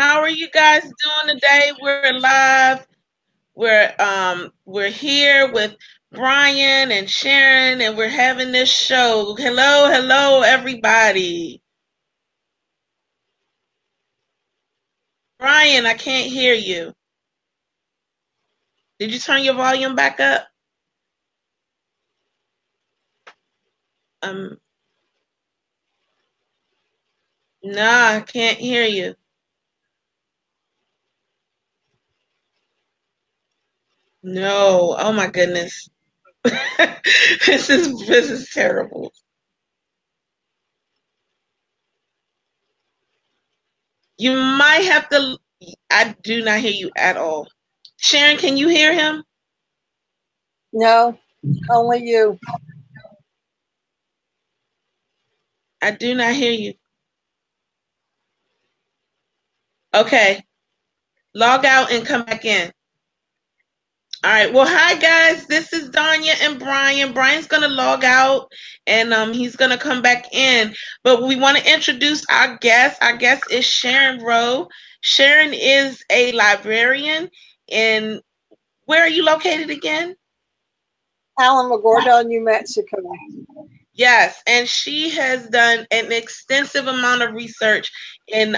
How are you guys doing today? We're live. We're here with Brian and Sharon, and we're having this show. Hello, hello, everybody. Brian, I can't hear you. Did you turn your volume back up? No, I can't hear you. No, oh my goodness. This is terrible. You might have to, I do not hear you at all. Sharon, can you hear him? No, only you. I do not hear you. Okay, log out and come back in. All right, well, hi guys, this is Danya and Brian. Brian's gonna log out and he's gonna come back in, but we wanna introduce our guest. Our guest is Sharon Rowe. Sharon is a librarian, and where are you located again? Alamogordo, New Mexico. Yes, and she has done an extensive amount of research in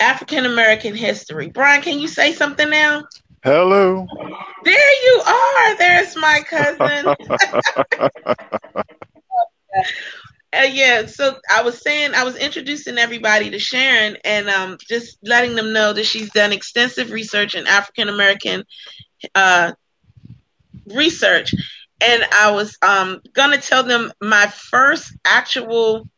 African-American history. Brian, can you say something now? Hello. There you are. There's my cousin. Yeah, so I was saying, I was introducing everybody to Sharon and just letting them know that she's done extensive research in African-American research. And I was going to tell them my first actual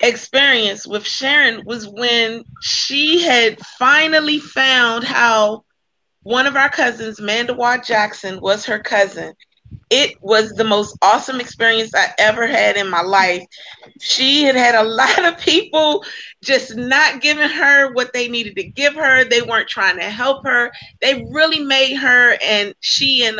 experience with Sharon was when she had finally found how one of our cousins, Mandawa Jackson, was her cousin. It was the most awesome experience I ever had in my life. She had had a lot of people just not giving her what they needed to give her. They weren't trying to help her. They really made her and she and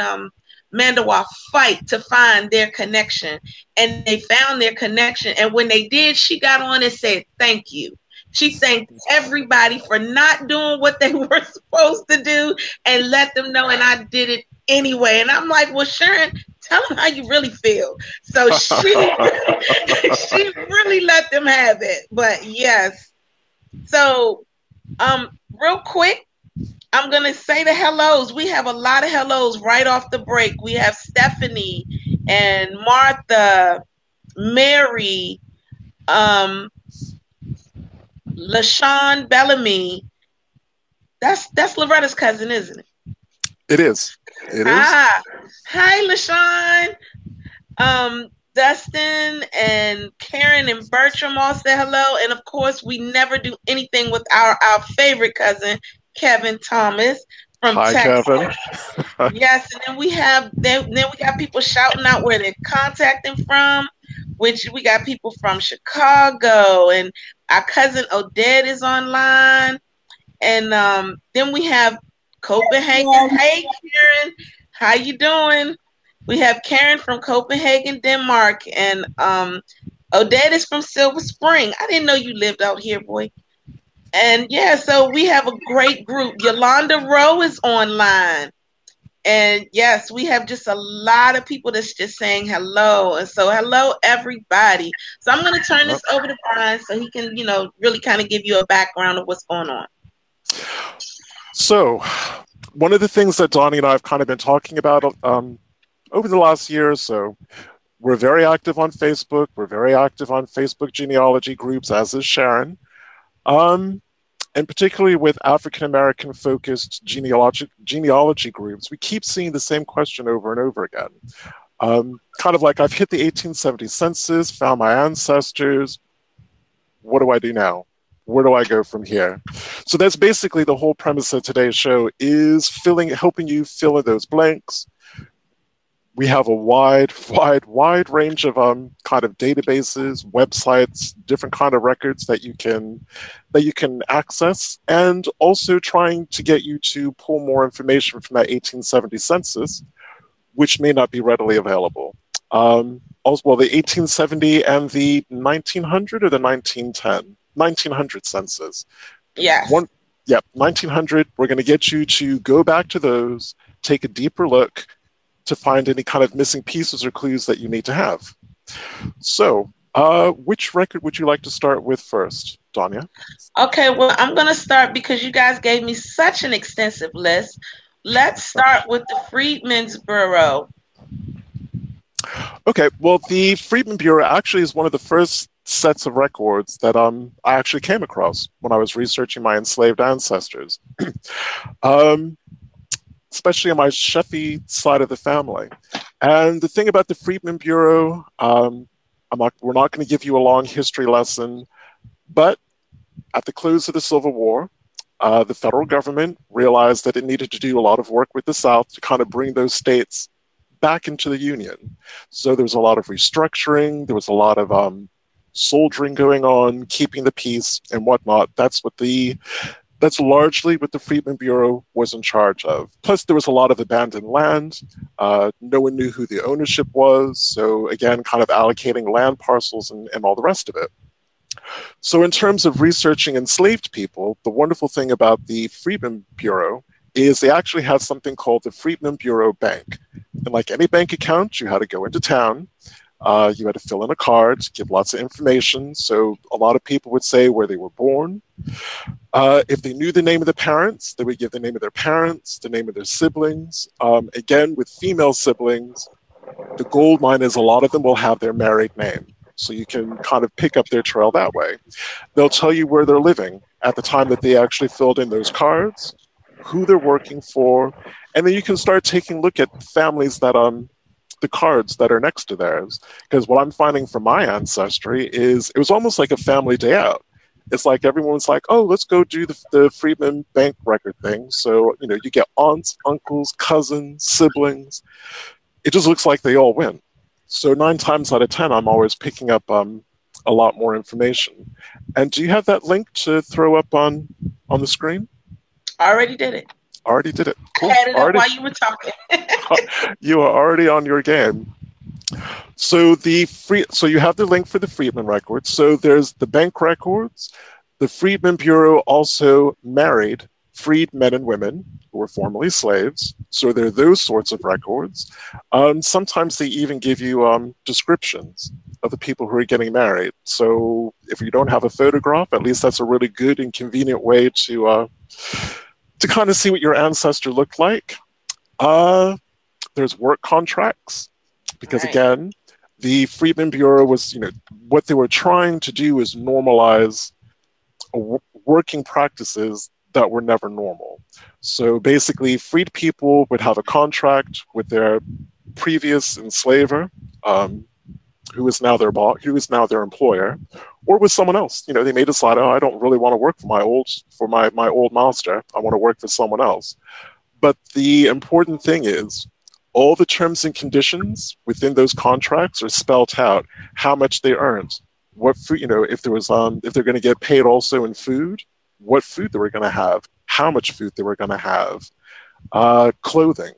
Mandawa fight to find their connection, and they found their connection, and when they did, she got on and said thank you. She thanked everybody for not doing what they were supposed to do and let them know, and I did it anyway. And I'm like, well, Sharon, tell them how you really feel. So she she really let them have it. But yes, so real quick, I'm going to say the hellos. We have a lot of hellos right off the break. We have Stephanie and Martha, Mary, LaShawn Bellamy. That's Loretta's cousin, isn't it? It is. It is. Ah, hi, LaShawn. Dustin and Karen and Bertram all said hello. And, of course, we never do anything with our favorite cousin, Kevin Thomas from Texas. Kevin. Yes, and then we have then we got people shouting out where they're contacting from, which we got people from Chicago, and our cousin Odette is online, and then we have Copenhagen. Hey, Karen, how you doing? We have Karen from Copenhagen, Denmark, and Odette is from Silver Spring. I didn't know you lived out here, boy. And yeah, so we have a great group. Yolanda Rowe is online. And yes, we have just a lot of people that's just saying hello. And so hello, everybody. So I'm going to turn this over to Brian so he can, you know, really kind of give you a background of what's going on. So one of the things that Donnie and I have kind of been talking about over the last year or so, we're very active on Facebook. We're very active on Facebook genealogy groups, as is Sharon. And particularly with African-American focused genealogy groups, we keep seeing the same question over and over again. Kind of like, I've hit the 1870 census, found my ancestors. What do I do now? Where do I go from here? So that's basically the whole premise of today's show, is helping you fill in those blanks. We have a wide range of kind of databases, websites, different kind of records that you can access, and also trying to get you to pull more information from that 1870 census, which may not be readily available. also, well, the 1870 and the 1900 or the 1910? 1900 census. Yes. Yeah, 1900, we're going to get you to go back to those, take a deeper look to find any kind of missing pieces or clues that you need to have. So, which record would you like to start with first, Danya? Okay, well, I'm going to start because you guys gave me such an extensive list. Let's start with the Freedmen's Bureau. Okay, well, the Freedmen's Bureau actually is one of the first sets of records that I actually came across when I was researching my enslaved ancestors, especially on my Sheffy side of the family. And the thing about the Freedmen's Bureau, we're not going to give you a long history lesson, but at the close of the Civil War, the federal government realized that it needed to do a lot of work with the South to kind of bring those states back into the Union. So there was a lot of restructuring, there was a lot of soldiering going on, keeping the peace and whatnot. That's largely what the Freedmen's Bureau was in charge of. Plus, there was a lot of abandoned land. No one knew who the ownership was. So again, kind of allocating land parcels and all the rest of it. So in terms of researching enslaved people, the wonderful thing about the Freedmen's Bureau is they actually have something called the Freedmen's Bureau Bank. And like any bank account, you had to go into town. You had to fill in a card, give lots of information. So a lot of people would say where they were born. If they knew the name of the parents, they would give the name of their parents, the name of their siblings. Again, with female siblings, the gold mine is a lot of them will have their married name. So you can kind of pick up their trail that way. They'll tell you where they're living at the time that they actually filled in those cards, who they're working for, and then you can start taking a look at families that the cards that are next to theirs. Because what I'm finding from my ancestry is it was almost like a family day out. It's like everyone's like, oh, let's go do the Freedmen's Bank record thing. So, you know, you get aunts, uncles, cousins, siblings. It just looks like they all win. So 9 times out of 10, I'm always picking up a lot more information. And do you have that link to throw up on the screen? I already did it. Already did it. Cool. I had it up while you were talking. You are already on your game. So so you have the link for the Freedmen records. So there's the bank records. The Freedmen's Bureau also married freed men and women who were formerly slaves. So there are those sorts of records. Sometimes they even give you descriptions of the people who are getting married. So if you don't have a photograph, at least that's a really good and convenient way to kind of see what your ancestor looked like. There's work contracts, because again, the Freedmen's Bureau was, you know, what they were trying to do is normalize working practices that were never normal. So basically, freed people would have a contract with their previous enslaver, who is now their employer, or with someone else. You know, they may decide, oh, I don't really want to work for my old master. I want to work for someone else. But the important thing is, all the terms and conditions within those contracts are spelled out. How much they earned, what food, you know, if they're going to get paid also in food, what food they were going to have, how much food they were going to have, clothing.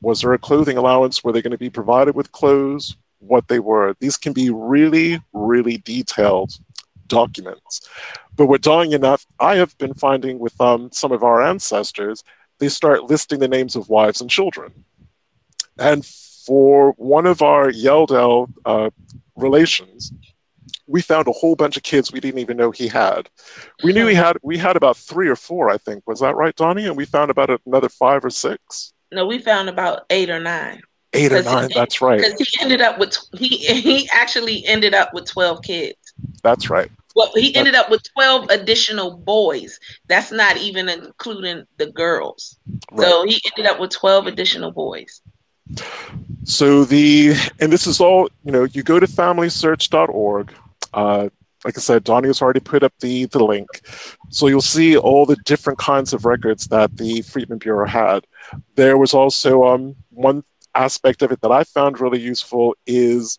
Was there a clothing allowance? Were they going to be provided with clothes? What they were. These can be really, really detailed documents. But what Danya and I have been finding with some of our ancestors, they start listing the names of wives and children. And for one of our Yeldell relations, we found a whole bunch of kids we didn't even know he had. We knew we had about 3 or 4, I think. Was that right, Donnie? And we found about another 5 or 6? No, we found about 8 or 9. 8 or 9, that's right. Because he ended up with, he actually ended up with 12 kids. That's right. Well, he ended up with 12 additional boys. That's not even including the girls. Right. So he ended up with 12 additional boys. So and this is all, you know, you go to FamilySearch.org. Like I said, Donnie has already put up the link. So you'll see all the different kinds of records that the Freedmen's Bureau had. There was also one aspect of it that I found really useful is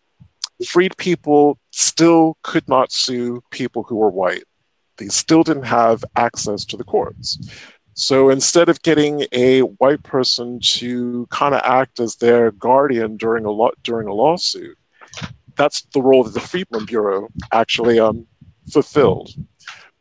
freed people still could not sue people who were white. They still didn't have access to the courts. So instead of getting a white person to kind of act as their guardian during a lawsuit, that's the role that the Freedmen's Bureau actually fulfilled.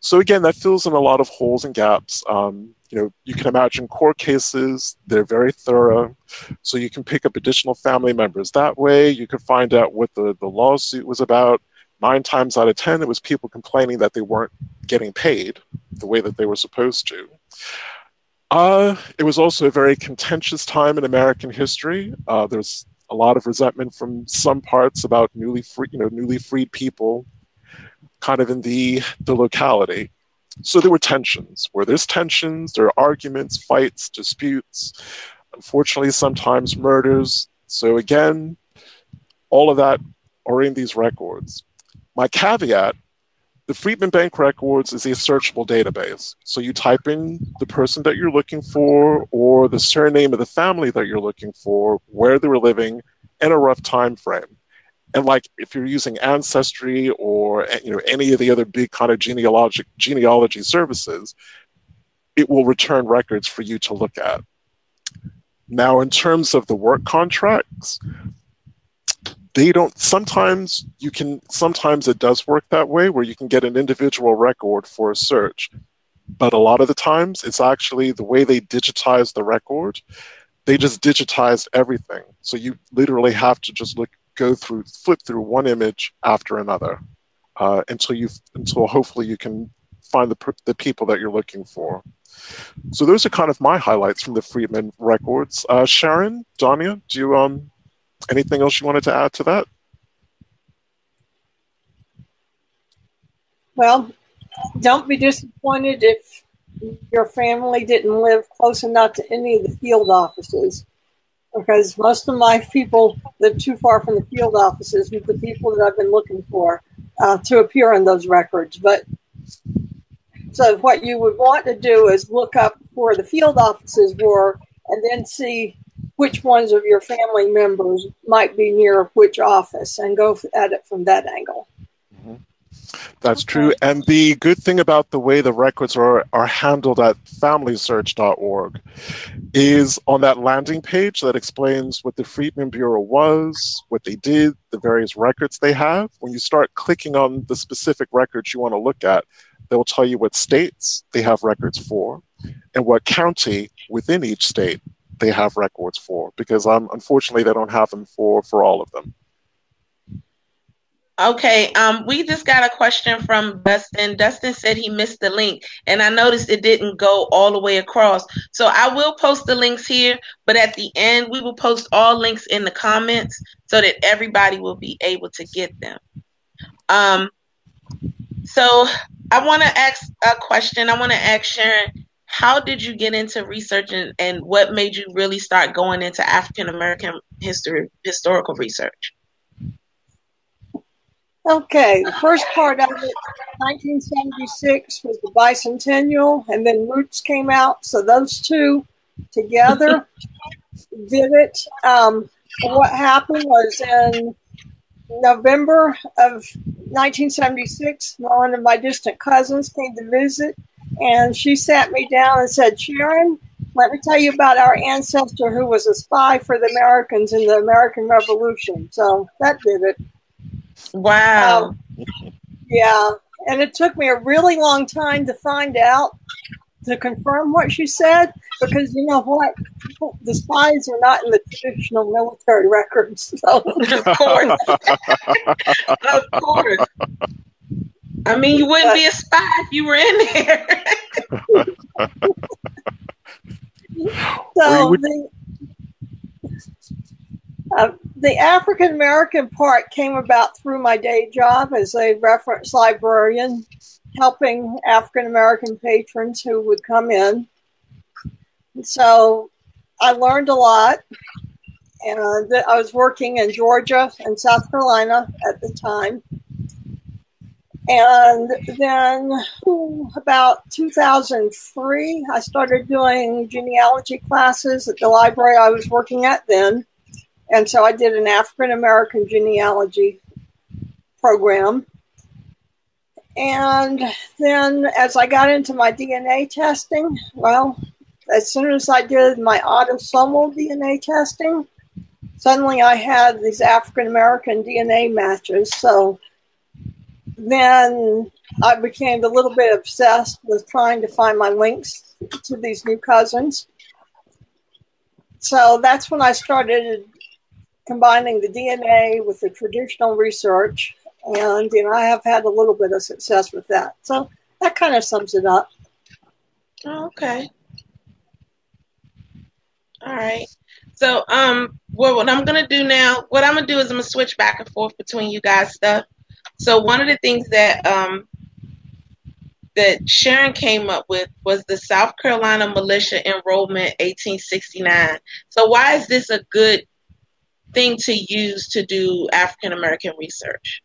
So again, that fills in a lot of holes and gaps. You know, you can imagine court cases, they're very thorough. So you can pick up additional family members that way. You could find out what the lawsuit was about. 9 times out of 10, it was people complaining that they weren't getting paid the way that they were supposed to. It was also a very contentious time in American history. There's a lot of resentment from some parts about newly freed people kind of in the locality. So there were tensions. Where there's tensions, there are arguments, fights, disputes, unfortunately sometimes murders. So again, all of that are in these records. My caveat, the Freedman Bank Records is a searchable database. So you type in the person that you're looking for or the surname of the family that you're looking for, where they were living, and a rough time frame. And like if you're using Ancestry or any of the other big kind of genealogy services, it will return records for you to look at. Now, in terms of the work contracts, they don't, sometimes it does work that way where you can get an individual record for a search. But a lot of the times it's actually the way they digitize the record. They just digitized everything. So you literally have to just flip through one image after another until hopefully you can find the people that you're looking for. So those are kind of my highlights from the Freedmen records. Sharon, Dania, do you, anything else you wanted to add to that? Well, don't be disappointed if your family didn't live close enough to any of the field offices, because most of my people live too far from the field offices with the people that I've been looking for to appear in those records. But so what you would want to do is look up where the field offices were and then see which ones of your family members might be near which office and go at it from that angle. Mm-hmm. That's true. And the good thing about the way the records are handled at FamilySearch.org is on that landing page that explains what the Freedmen's Bureau was, what they did, the various records they have. When you start clicking on the specific records you want to look at, they'll tell you what states they have records for and what county within each state they have records for, because unfortunately they don't have them for all of them. Okay, we just got a question from Dustin. Dustin said he missed the link, and I noticed it didn't go all the way across. So I will post the links here, but at the end, we will post all links in the comments so that everybody will be able to get them. So I want to ask a question. I want to ask Sharon, how did you get into research and what made you really start going into African-American historical research? Okay, the first part of it, 1976 was the Bicentennial, and then Roots came out. So those two together did it. What happened was in November of 1976, one of my distant cousins came to visit, and she sat me down and said, Sharon, let me tell you about our ancestor who was a spy for the Americans in the American Revolution. So that did it. Wow. Yeah. And it took me a really long time to find out, to confirm what she said, because you know what? The spies are not in the traditional military records. So. Of course. Of course. I mean, you wouldn't be a spy if you were in there. So the African-American part came about through my day job as a reference librarian, helping African-American patrons who would come in. So I learned a lot. And I was working in Georgia and South Carolina at the time. And then about 2003, I started doing genealogy classes at the library I was working at then. And so I did an African-American genealogy program. And then as I got into my DNA testing, well, as soon as I did my autosomal DNA testing, suddenly I had these African-American DNA matches. So then I became a little bit obsessed with trying to find my links to these new cousins. So that's when I started combining the DNA with the traditional research. And you know, I have had a little bit of success with that. So that kind of sums it up. Okay. All right. So well, what I'm going to do now, what I'm going to do is I'm going to switch back and forth between you guys' stuff. So one of the things that that Sharon came up with was the South Carolina Militia Enrollment 1869. So why is this a good thing to use to do African-American research?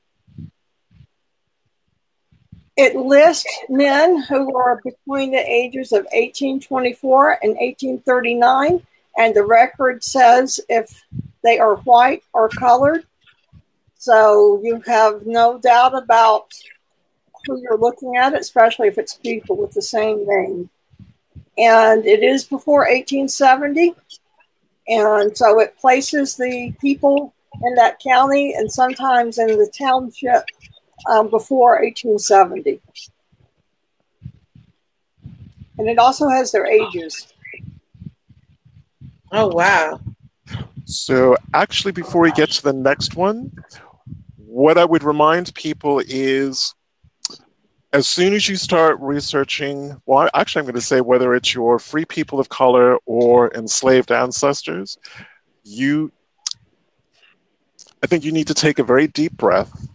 It lists men who were between the ages of 1824 and 1839, and the record says if they are white or colored. So you have no doubt about who you're looking at, especially if it's people with the same name. And it is before 1870, and so it places the people in that county and sometimes in the township before 1870. And it also has their ages. Oh, wow. So actually, before we get to the next one, what I would remind people is, as soon as you start researching, well, actually I'm going to say whether it's your free people of color or enslaved ancestors, I think you need to take a very deep breath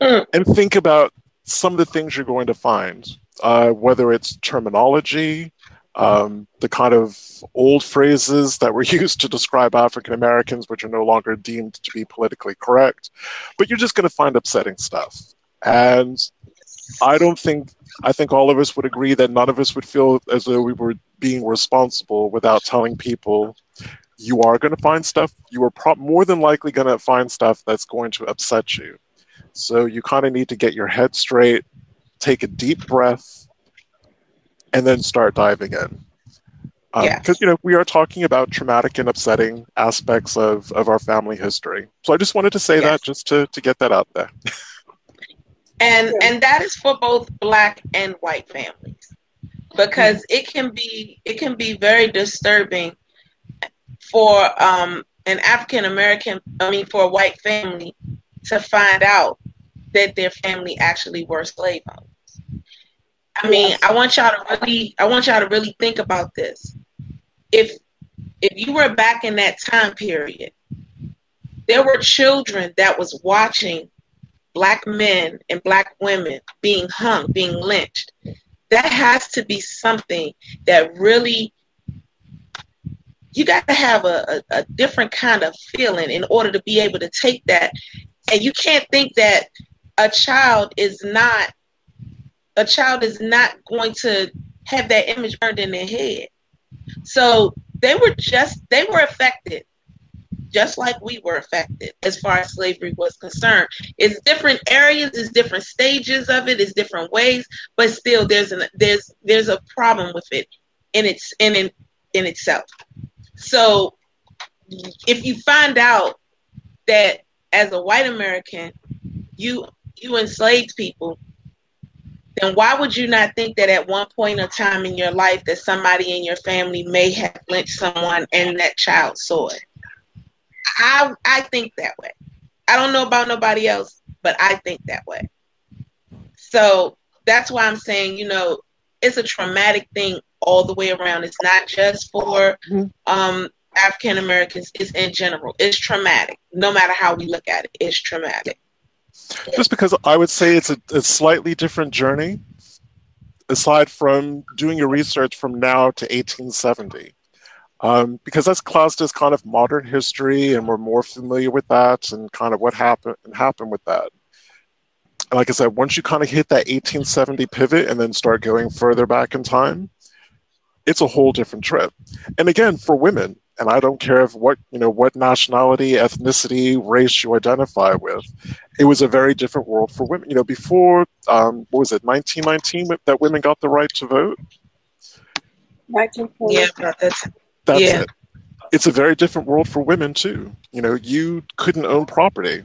and think about some of the things you're going to find, whether it's terminology, the kind of old phrases that were used to describe African Americans, which are no longer deemed to be politically correct, but you're just going to find upsetting stuff. And I think all of us would agree that none of us would feel as though we were being responsible without telling people, you are going to find stuff, you are more than likely going to find stuff that's going to upset you. So you kind of need to get your head straight, take a deep breath, and then start diving in. Because, you know, we are talking about traumatic and upsetting aspects of our family history. So I just wanted to say that just to get that out there. And that is for both Black and white families, because it can be very disturbing for an African American, for a white family to find out that their family actually were slave owners. I want y'all to really think about this. If you were back in that time period, there were children that was watching Black men and Black women being hung, being lynched. That has to be something that really, you got to have a different kind of feeling in order to be able to take that. And you can't think that a child is not going to have that image burned in their head. So they were affected, just like we were affected as far as slavery was concerned. It's different areas, it's different stages of it, it's different ways, but still there's a problem with it in itself. So if you find out that as a white American, you enslaved people, then why would you not think that at one point in time in your life that somebody in your family may have lynched someone and that child saw it? I think that way. I don't know about nobody else, but I think that way. So that's why I'm saying, it's a traumatic thing all the way around. It's not just for African Americans. It's in general. It's traumatic. No matter how we look at it, it's traumatic. Just because I would say it's a slightly different journey, aside from doing your research from now to 1870. Because that's classed as kind of modern history, and we're more familiar with that and kind of what happened with that. And like I said, once you kind of hit that 1870 pivot and then start going further back in time, it's a whole different trip. And again, for women, and I don't care what nationality, ethnicity, race you identify with, it was a very different world for women. Before, 1919 that women got the right to vote? 1940. Yeah, that's it. it's a very different world for women too. You know, you couldn't own property.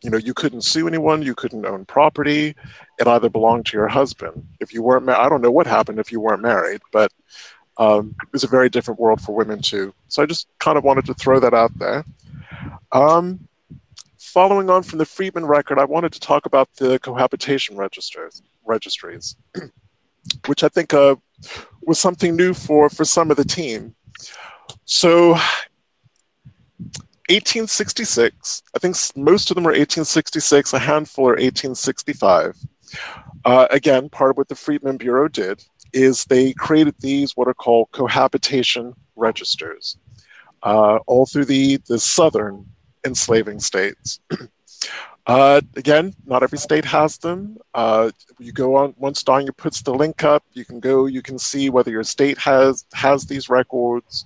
You know, you couldn't sue anyone. You couldn't own property. It either belonged to your husband. If you weren't married, I don't know what happened if you weren't married, but it was a very different world for women too. So I just kind of wanted to throw that out there. Following on from the Freedmen record, I wanted to talk about the cohabitation registries, which I think was something new for some of the team. So 1866, I think most of them are 1866, a handful are 1865. Again, part of what the Freedmen Bureau did is they created these what are called cohabitation registers all through the southern enslaving states. Again, not every state has them. You go on, once Danya puts the link up, you can go, you can see whether your state has these records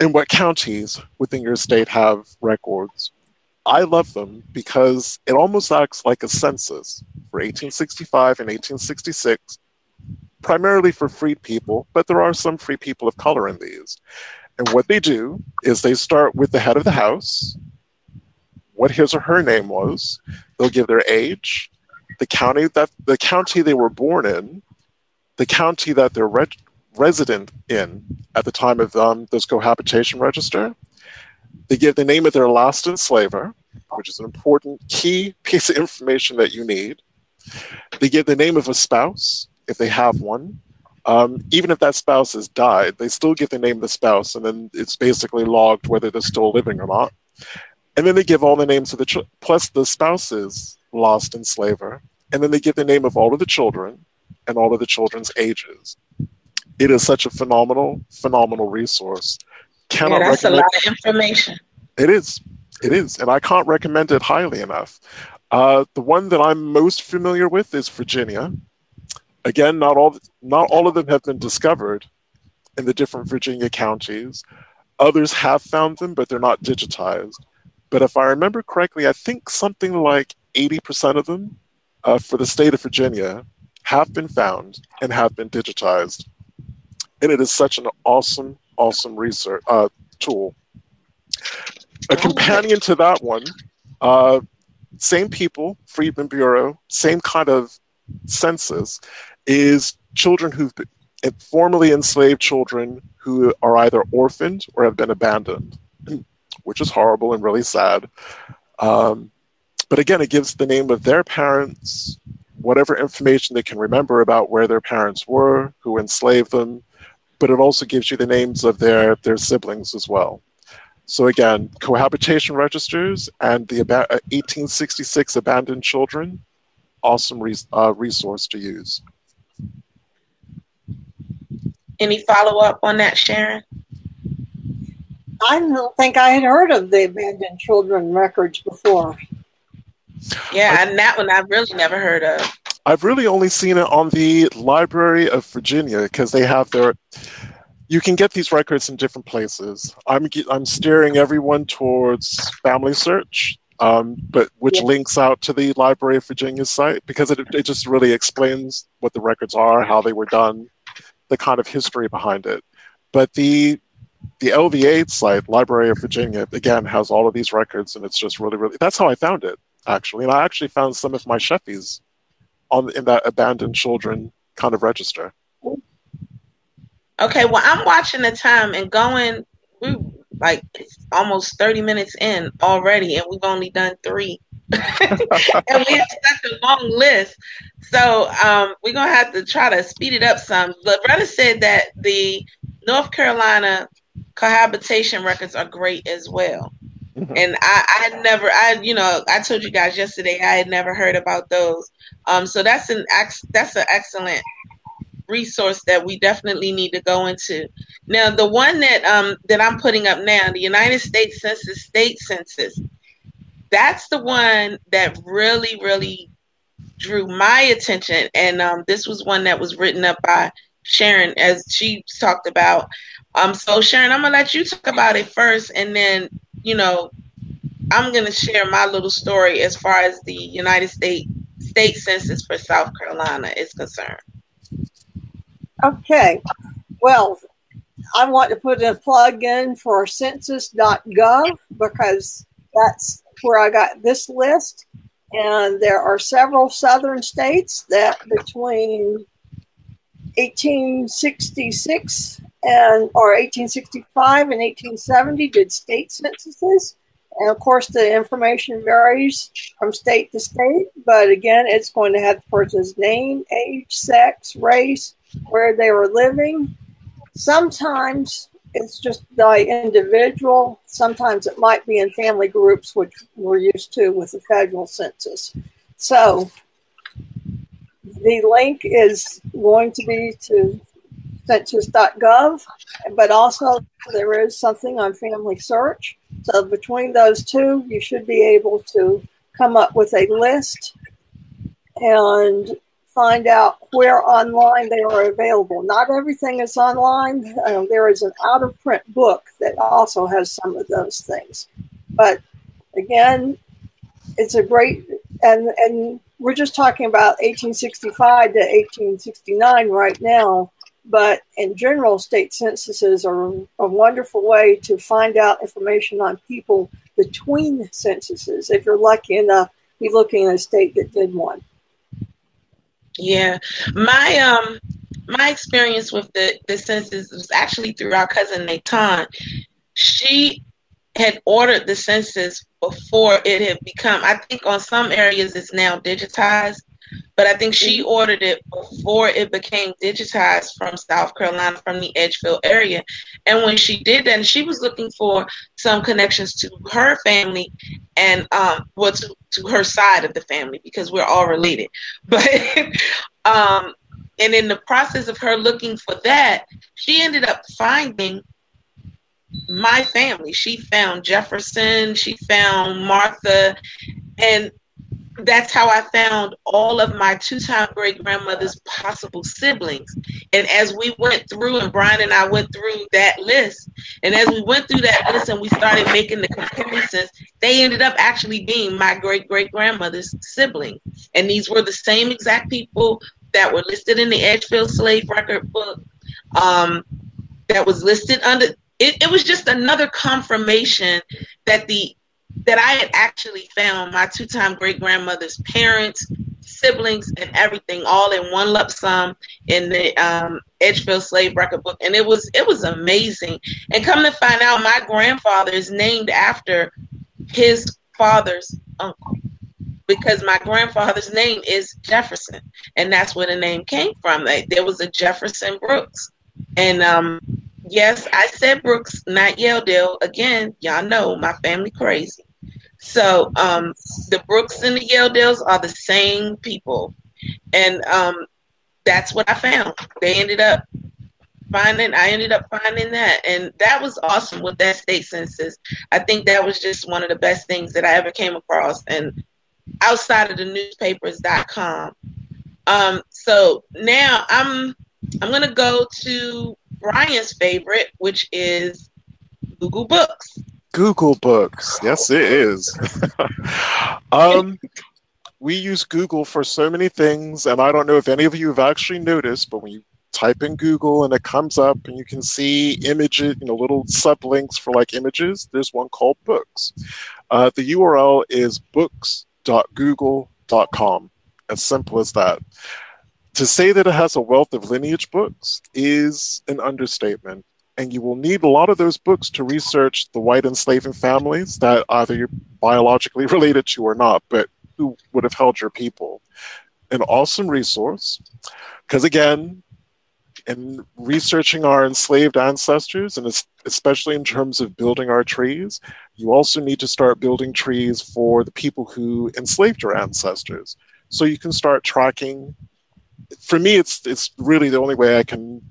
and what counties within your state have records. I love them because it almost acts like a census for 1865 and 1866, primarily for freed people, but there are some free people of color in these. And what they do is they start with the head of the house, what his or her name was. They'll give their age, the county they were born in, the county that they're resident in at the time of this cohabitation register. They give the name of their last enslaver, which is an important key piece of information that you need. They give the name of a spouse, if they have one. Even if that spouse has died, they still give the name of the spouse, and then it's basically logged whether they're still living or not. And then they give all the names of the children, plus the spouse's lost enslaver. And then they give the name of all of the children and all of the children's ages. It is such a phenomenal, phenomenal resource. Cannot recommend. That's a lot of information. It is. It is. And I can't recommend it highly enough. The one that I'm most familiar with is Virginia. Again, not all of them have been discovered in the different Virginia counties. Others have found them, but they're not digitized. But if I remember correctly, I think something like 80% of them for the state of Virginia have been found and have been digitized. And it is such an awesome, awesome research tool. A companion to that one, same people, Freedmen Bureau, same kind of census, is children who've been formerly enslaved children who are either orphaned or have been abandoned, which is horrible and really sad. But again, it gives the name of their parents, whatever information they can remember about where their parents were, who enslaved them, but it also gives you the names of their siblings as well. So again, cohabitation registers and the 1866 abandoned children, awesome resource to use. Any follow-up on that, Sharon? I don't think I had heard of the abandoned children records before. Yeah, and that one I've really never heard of. I've really only seen it on the Library of Virginia because they have their... You can get these records in different places. I'm steering everyone towards FamilySearch, which links out to the Library of Virginia site because it just really explains what the records are, how they were done, the kind of history behind it. But the LVA site, Library of Virginia, again, has all of these records, and it's just really, really... That's how I found it, actually. And I actually found some of my Sheffys in that abandoned children kind of register. Okay, well, I'm watching the time and going... We're like almost 30 minutes in already, and we've only done 3. And we have such a long list. So we're going to have to try to speed it up some. Loretta said that the North Carolina... cohabitation records are great as well, and I told you guys yesterday I had never heard about those. So that's an excellent resource that we definitely need to go into. Now the one that I'm putting up now, the United States Census State Census, that's the one that really, really drew my attention, and this was one that was written up by Sharon, as she talked about. So Sharon, I'm gonna let you talk about it first, and then I'm gonna share my little story as far as the United States State Census for South Carolina is concerned. Okay, well, I want to put a plug in for census.gov because that's where I got this list. And there are several southern states that between 1866 and or 1865 and 1870 did state censuses. And of course, the information varies from state to state, but again, it's going to have the person's name, age, sex, race, where they were living. Sometimes it's just the individual. Sometimes it might be in family groups, which we're used to with the federal census. So the link is going to be to census.gov, but also there is something on FamilySearch. So between those two, you should be able to come up with a list and find out where online they are available. Not everything is online. There is an out-of-print book that also has some of those things. But again, it's a great, and we're just talking about 1865 to 1869 right now. But in general, state censuses are a wonderful way to find out information on people between censuses, if you're lucky enough to be looking at a state that did one. Yeah, my experience with the census was actually through our cousin Natan. She had ordered the census before it had become, I think on some areas it's now digitized, but I think she ordered it before it became digitized from South Carolina, from the Edgefield area. And when she did that, she was looking for some connections to her family and well, to her side of the family, because we're all related. But and in the process of her looking for that, she ended up finding my family. She found Jefferson, she found Martha, and that's how I found all of my two-time great-grandmother's possible siblings. And as we went through, and Brian and I went through that list, and as we went through that list and we started making the comparisons, they ended up actually being my great-great-grandmother's siblings. And these were the same exact people that were listed in the Edgefield Slave Record book, that was listed under, it was just another confirmation that that I had actually found my two-time great-grandmother's parents, siblings, and everything all in one lump sum in the Edgefield Slave Record book. And it was amazing. And come to find out, my grandfather is named after his father's uncle, because my grandfather's name is Jefferson, and that's where the name came from. Like, there was a Jefferson Brooks. And yes, I said Brooks, not Yelldale. Again, y'all know my family crazy. So the Brooks and the Yelldales are the same people. And that's what I found. I ended up finding that. And that was awesome with that state census. I think that was just one of the best things that I ever came across. And outside of the newspapers.com. So now I'm going to go to Brian's favorite, which is Google Books. Google Books. Yes, it is. We use Google for so many things, and I don't know if any of you have actually noticed, but when you type in Google and it comes up and you can see images, little sublinks for like images, there's one called Books. The URL is books.google.com. As simple as that. To say that it has a wealth of lineage books is an understatement, and you will need a lot of those books to research the white enslaving families that either you're biologically related to or not, but who would have held your people. An awesome resource, because again, in researching our enslaved ancestors, and especially in terms of building our trees, you also need to start building trees for the people who enslaved your ancestors. So you can start tracking. For me, it's really the only way I can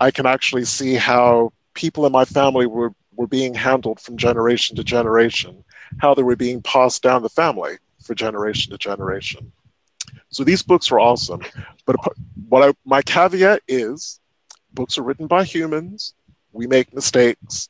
actually see how people in my family were being handled from generation to generation, how they were being passed down the family for generation to generation. So these books were awesome. But my caveat is, books are written by humans. We make mistakes.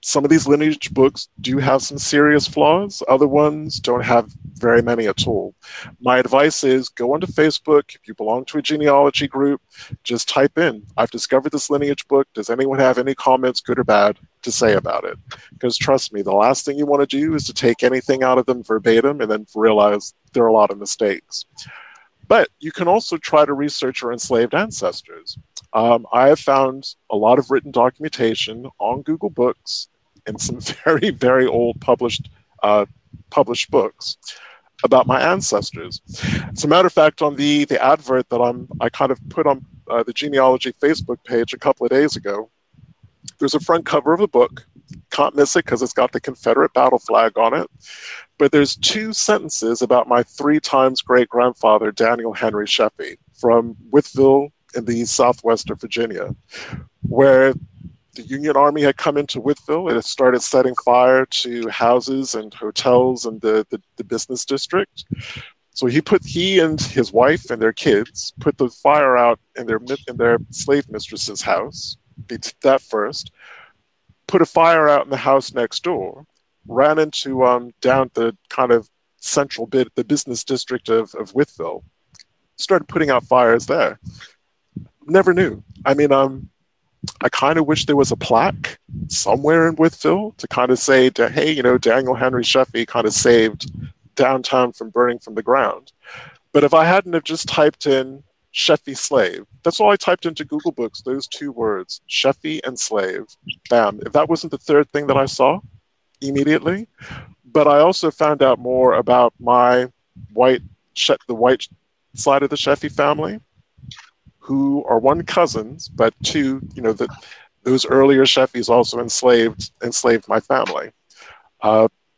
some of these lineage books do have some serious flaws. Other ones don't have very many at all. My advice is go onto Facebook. If you belong to a genealogy group, just type in, I've discovered this lineage book. Does anyone have any comments, good or bad, to say about it? Because trust me, the last thing you want to do is to take anything out of them verbatim and then realize there are a lot of mistakes. But you can also try to research your enslaved ancestors. I have found a lot of written documentation on Google Books and some very, very old published books about my ancestors. As a matter of fact, on the advert that I kind of put on the genealogy Facebook page a couple of days ago, there's a front cover of a book. Can't miss it because it's got the Confederate battle flag on it. But there's two sentences about my 3 times great-grandfather, Daniel Henry Sheffy, from Wytheville in the southwest of Virginia, where the Union Army had come into Wytheville. It had started setting fire to houses and hotels and the business district. So he and his wife and their kids put the fire out in their slave mistress's house. They did that first. Put a fire out in the house next door, ran into down the kind of central bit, the business district of Wytheville, started putting out fires there. Never knew. I mean, I kind of wish there was a plaque somewhere in Wytheville to kind of say, hey, you know, Daniel Henry Sheffy kind of saved downtown from burning from the ground. But if I hadn't have just typed in Sheffy slave. That's all I typed into Google Books, those 2 words, Sheffy and slave. Bam. If that wasn't the third thing that I saw immediately, but I also found out more about my the white side of the Sheffy family, who are 1 cousins, but 2, you know, those earlier Sheffys also enslaved my family.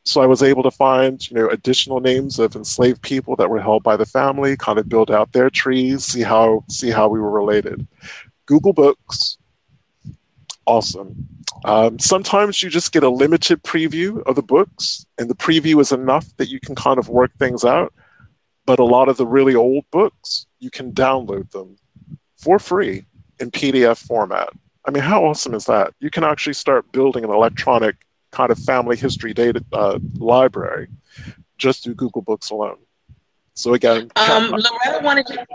So I was able to find, you know, additional names of enslaved people that were held by the family, kind of build out their trees, see how we were related. Google Books, awesome. Sometimes you just get a limited preview of the books, and the preview is enough that you can kind of work things out. But a lot of the really old books, you can download them for free in PDF format. I mean, how awesome is that? You can actually start building an electronic kind of family history data library just through Google Books alone. So again, Loretta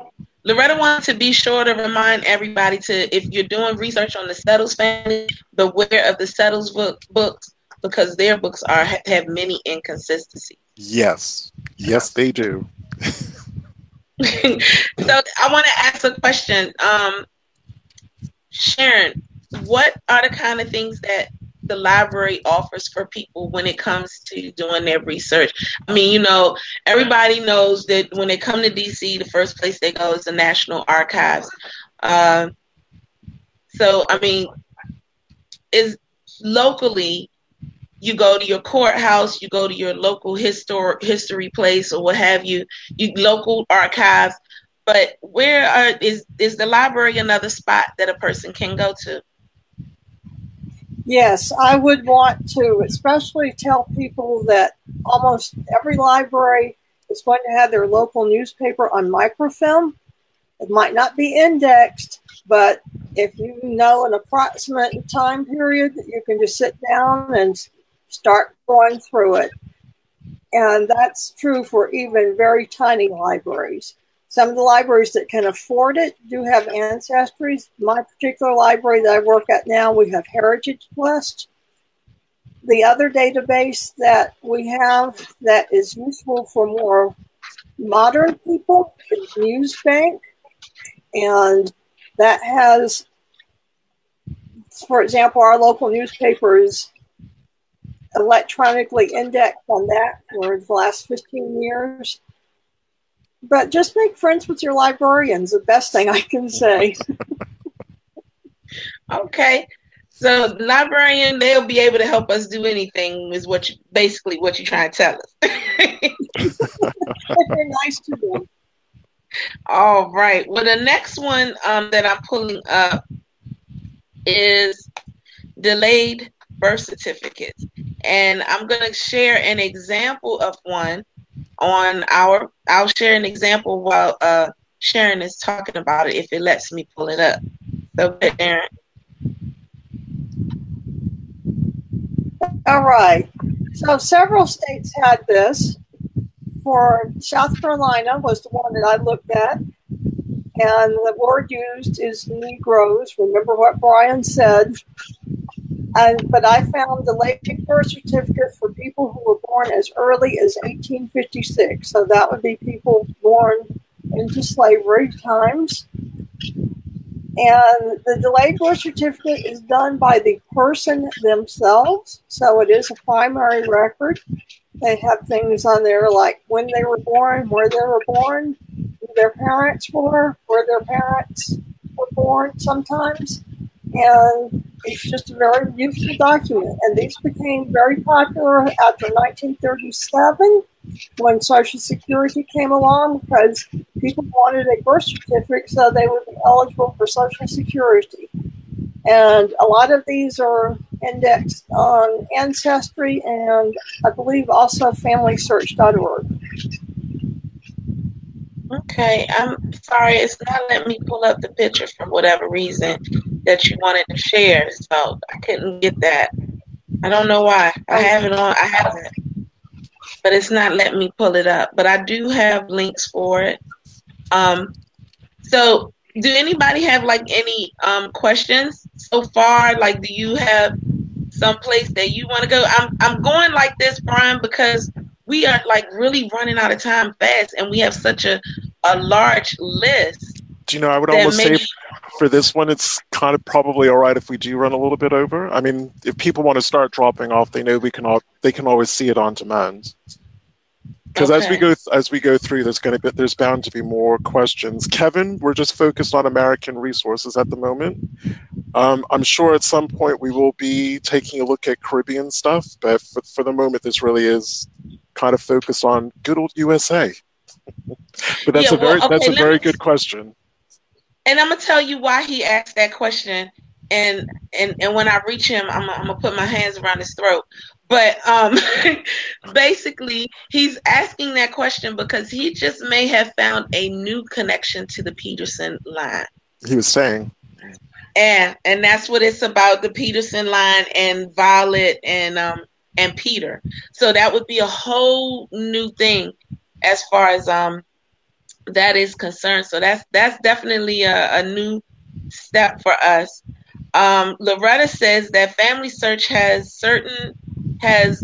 wanted to be sure to remind everybody to, if you're doing research on the Settles family, beware of the Settles books, because their books have many inconsistencies. Yes. Yes, they do. So I want to ask a question. Sharon, what are the kind of things that the library offers for people when it comes to doing their research? I mean, you know, everybody knows that when they come to DC, the first place they go is the National Archives. So, I mean, is locally, you go to your courthouse, you go to your local history place or what have you, local archives, but is the library another spot that a person can go to? Yes, I would want to especially tell people that almost every library is going to have their local newspaper on microfilm. It might not be indexed, but if you know an approximate time period, you can just sit down and start going through it. And that's true for even very tiny libraries. Some of the libraries that can afford it do have ancestries. My particular library that I work at now, we have Heritage Quest. The other database that we have that is useful for more modern people is Newsbank. And that has, for example, our local newspaper is electronically indexed on that for the last 15 years. But just make friends with your librarians, the best thing I can say. Okay. So librarian, they'll be able to help us do anything is basically what you're trying to tell us. They're nice to do. All right. Well, the next one that I'm pulling up is delayed birth certificates. And I'm going to share an example of one. I'll share an example while Sharon is talking about it, if it lets me pull it up. So, Aaron. All right. So several states had this. For South Carolina was the one that I looked at. And the word used is Negroes. Remember what Brian said. But I found the late birth certificate for people who were born as early as 1856. So that would be people born into slavery times. And the delayed birth certificate is done by the person themselves. So it is a primary record. They have things on there like when they were born, where they were born, who their parents were, where their parents were born sometimes. And it's just a very useful document. And these became very popular after 1937 when Social Security came along because people wanted a birth certificate so they would be eligible for Social Security. And a lot of these are indexed on Ancestry and I believe also FamilySearch.org. Okay, I'm sorry, it's not letting me pull up the picture for whatever reason that you wanted to share, so I couldn't get that. I don't know why. I have it on, I have it, but it's not letting me pull it up. But I do have links for it. So do anybody have like any questions so far? Like, do you have some place that you want to go? I'm going like this, Brian, because we are like really running out of time fast, and we have such a large list. Do you know, I would almost say for this one, it's kind of probably all right if we do run a little bit over. I mean, if people want to start dropping off, they know we can all, they can always see it on demand. Because okay, as we go through, there's bound to be more questions. Kevin, we're just focused on American resources at the moment. I'm sure at some point we will be taking a look at Caribbean stuff, but for the moment, this really is kind of focused on good old USA. But that's a very good question. And I'm gonna tell you why he asked that question. And when I reach him, I'm gonna put my hands around his throat. But basically, he's asking that question because he just may have found a new connection to the Peterson line. He was saying. And that's what it's about, the Peterson line and Violet and Peter. So that would be a whole new thing as far as that is concerned. So that's definitely a new step for us. Loretta says that FamilySearch has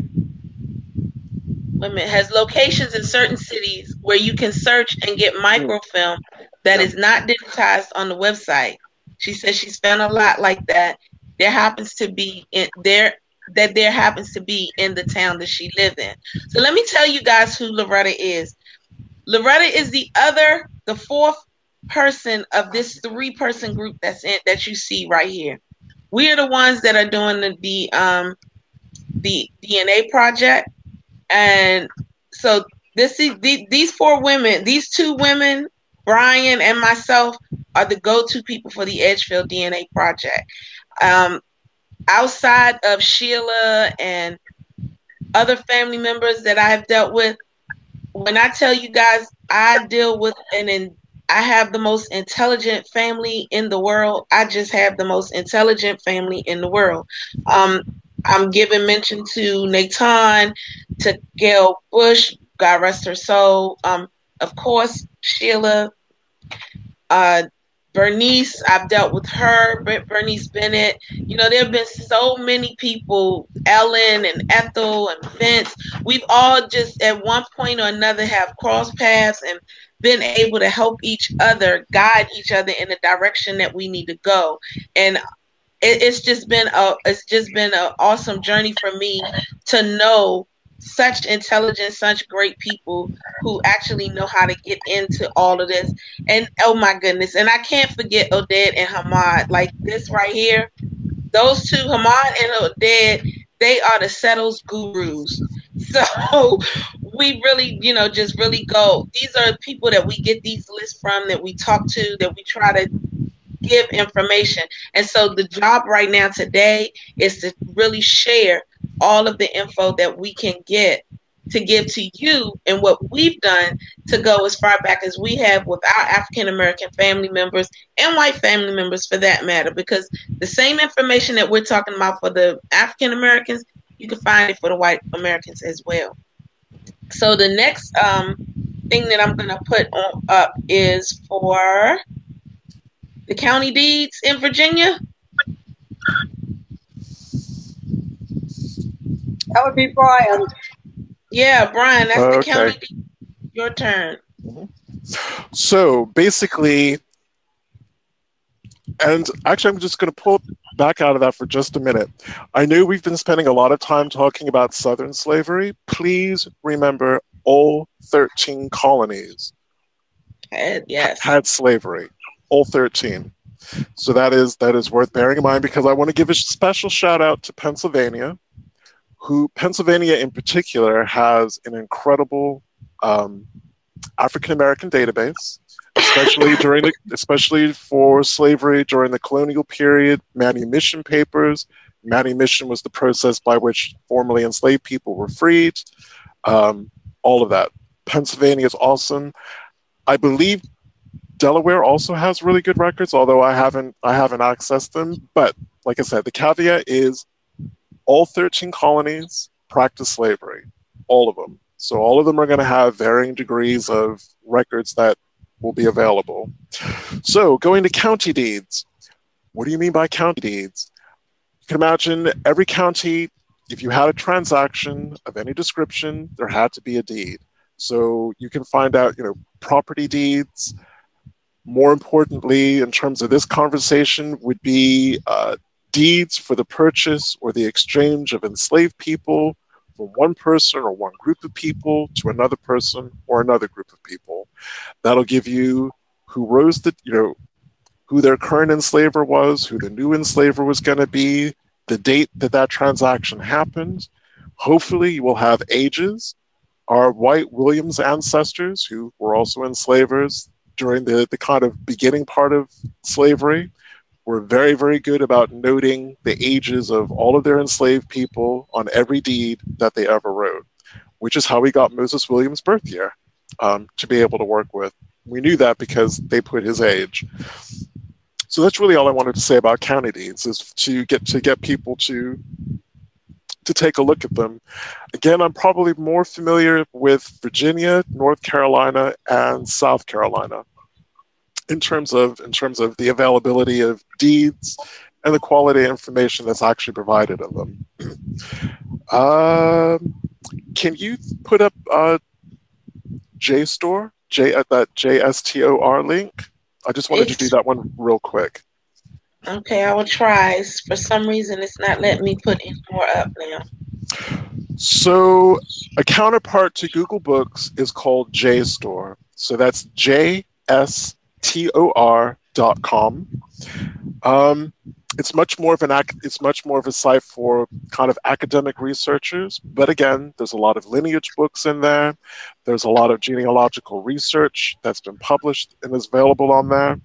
locations in certain cities where you can search and get microfilm that is not digitized on the website. She says she's found a lot like that. There happens to be in the town that she lives in. So let me tell you guys who Loretta is. Loretta is the fourth person of this three-person group that you see right here. We are the ones that are doing the DNA project, and so these four women, these two women, Brian and myself, are the go-to people for the Edgefield DNA project. Outside of Sheila and other family members that I have dealt with, when I tell you guys, I deal with I have the most intelligent family in the world. I just have the most intelligent family in the world. I'm giving mention to Nathan, to Gail Bush, God rest her soul. Of course, Sheila, Bernice, I've dealt with her, Bernice Bennett. You know, there have been so many people, Ellen and Ethel and Vince. We've all just at one point or another have crossed paths and been able to help each other, guide each other in the direction that we need to go. And it's just been an awesome journey for me to know such intelligent, such great people who actually know how to get into all of this. And oh my goodness, and I can't forget Oded and Hamad. Like this right here, those two, Hamad and Oded, they are the Settles gurus. So we really, you know, just really go. These are people that we get these lists from, that we talk to, that we try to give information. And so the job right now today is to really share all of the info that we can get to give to you, and what we've done to go as far back as we have with our African-American family members and white family members for that matter, because the same information that we're talking about for the African-Americans, you can find it for the white Americans as well. So the next thing that I'm going to put on up is for the county deeds in Virginia. That would be Brian. Yeah, Brian, that's okay. The county deeds. Your turn. Mm-hmm. So basically, and actually I'm just going to pull back out of that for just a minute. I know we've been spending a lot of time talking about Southern slavery. Please remember all 13 colonies had slavery, all 13. So that is worth bearing in mind, because I want to give a special shout out to Pennsylvania, who Pennsylvania in particular has an incredible African-American database, especially especially for slavery during the colonial period. Manumission papers. Manumission was the process by which formerly enslaved people were freed. All of that. Pennsylvania is awesome. I believe Delaware also has really good records, although I haven't accessed them. But like I said, the caveat is all 13 colonies practice slavery, all of them. So all of them are going to have varying degrees of records that will be available. So going to county deeds. What do you mean by county deeds? You can imagine every county, if you had a transaction of any description, there had to be a deed. So you can find out, property deeds. More importantly, in terms of this conversation, would be deeds for the purchase or the exchange of enslaved people, one person or one group of people to another person or another group of people. That'll give you who their current enslaver was, who the new enslaver was going to be, the date that transaction happened. Hopefully you will have ages. Our white Williams ancestors, who were also enslavers during the kind of beginning part of slavery, were very, very good about noting the ages of all of their enslaved people on every deed that they ever wrote, which is how we got Moses Williams' birth year to be able to work with. We knew that because they put his age. So that's really all I wanted to say about county deeds, is to get people to take a look at them. Again, I'm probably more familiar with Virginia, North Carolina, and South Carolina, in terms of the availability of deeds and the quality of information that's actually provided of them. Can you put up JSTOR, that JSTOR link? I just wanted to do that one real quick. Okay, I will try. For some reason, it's not letting me put any more up now. So a counterpart to Google Books is called JSTOR. So that's JSTOR.com. It's much more of a site for kind of academic researchers, but again, there's a lot of lineage books in there. There's a lot of genealogical research that's been published and is available on there.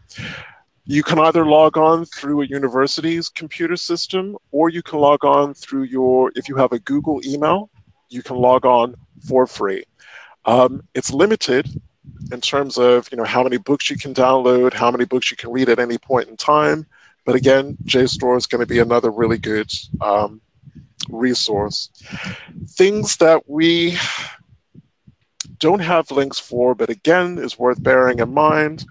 You can either log on through a university's computer system, or you can log on through if you have a Google email, you can log on for free. It's limited in terms of how many books you can download, how many books you can read at any point in time. But again, JSTOR is going to be another really good resource. Things that we don't have links for, but again, is worth bearing in mind,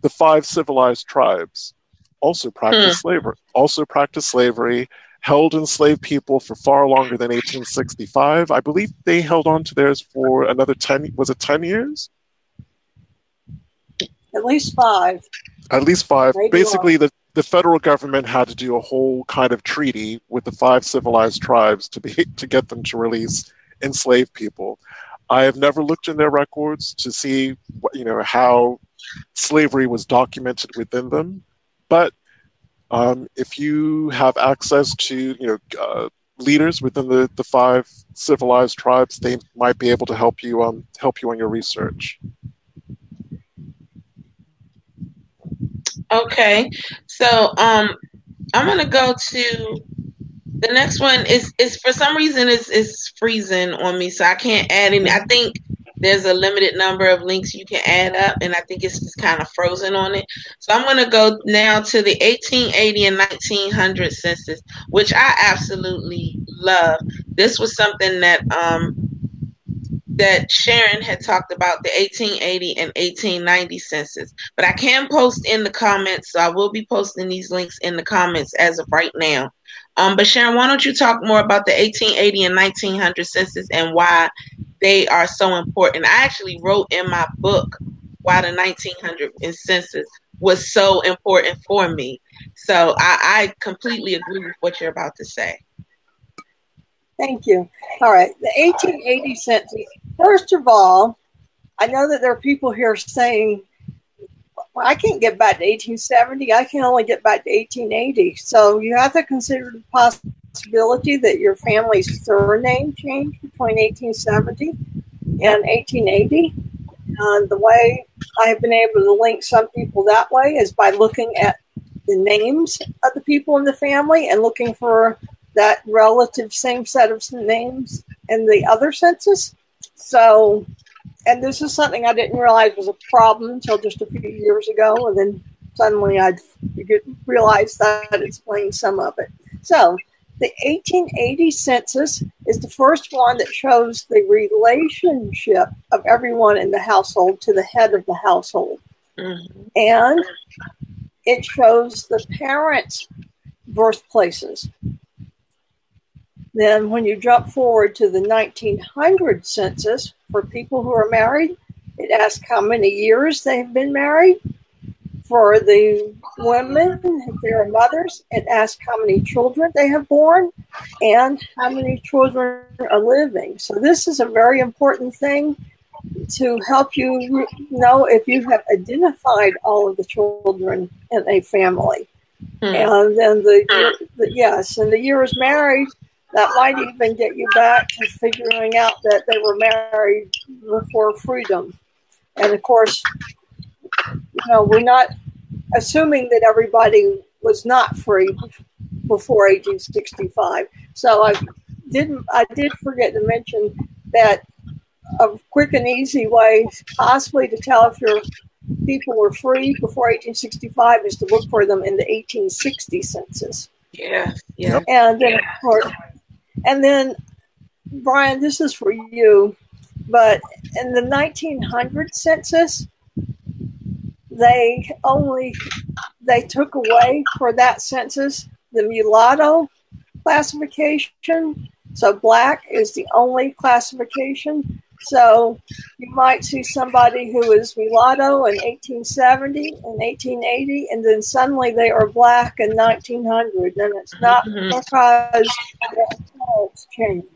the Five Civilized Tribes also practiced slavery. Held enslaved people for far longer than 1865. I believe they held on to theirs for another 10 years? At least 5. At least 5. Maybe basically, the federal government had to do a whole kind of treaty with the Five Civilized Tribes to get them to release enslaved people. I have never looked in their records to see how slavery was documented within them. But if you have access to leaders within the Five Civilized Tribes, they might be able to help you on your research. Okay, so I'm gonna go to the next one. Is for some reason it's freezing on me, so I can't add any. I think there's a limited number of links you can add up, and I think it's just kind of frozen on it. So I'm going to go now to the 1880 and 1900 census, which I absolutely love. This was something that that Sharon had talked about, the 1880 and 1890 census, but I can post in the comments, so I will be posting these links in the comments as of right now. But Sharon, why don't you talk more about the 1880 and 1900 census and why they are so important? I actually wrote in my book why the 1900 census was so important for me. So I completely agree with what you're about to say. Thank you. All right. The 1880 census. First of all, I know that there are people here saying, well, I can't get back to 1870. I can only get back to 1880. So you have to consider the possibility that your family's surname changed between 1870 and 1880. The way I have been able to link some people that way is by looking at the names of the people in the family and looking for that relative same set of names in the other census. So, and this is something I didn't realize was a problem until just a few years ago, and then suddenly I realized that explained some of it. So the 1880 census is the first one that shows the relationship of everyone in the household to the head of the household. Mm-hmm. And it shows the parents' birthplaces. Then when you jump forward to the 1900 census, for people who are married, it asks how many years they've been married. For the women, if they're mothers, it asks how many children they have born and how many children are living. So this is a very important thing to help you know if you have identified all of the children in a family. Mm. And then the years married, that might even get you back to figuring out that they were married before freedom. And of course, we're not assuming that everybody was not free before 1865. So I did forget to mention that a quick and easy way possibly to tell if your people were free before 1865 is to look for them in the 1860 census. Yeah. And then of course, and then, Brian, this is for you, but in the 1900 census, they took away for that census the mulatto classification. So black is the only classification. So you might see somebody who is mulatto in 1870 and 1880, and then suddenly they are black in 1900, and it's not because it's changed.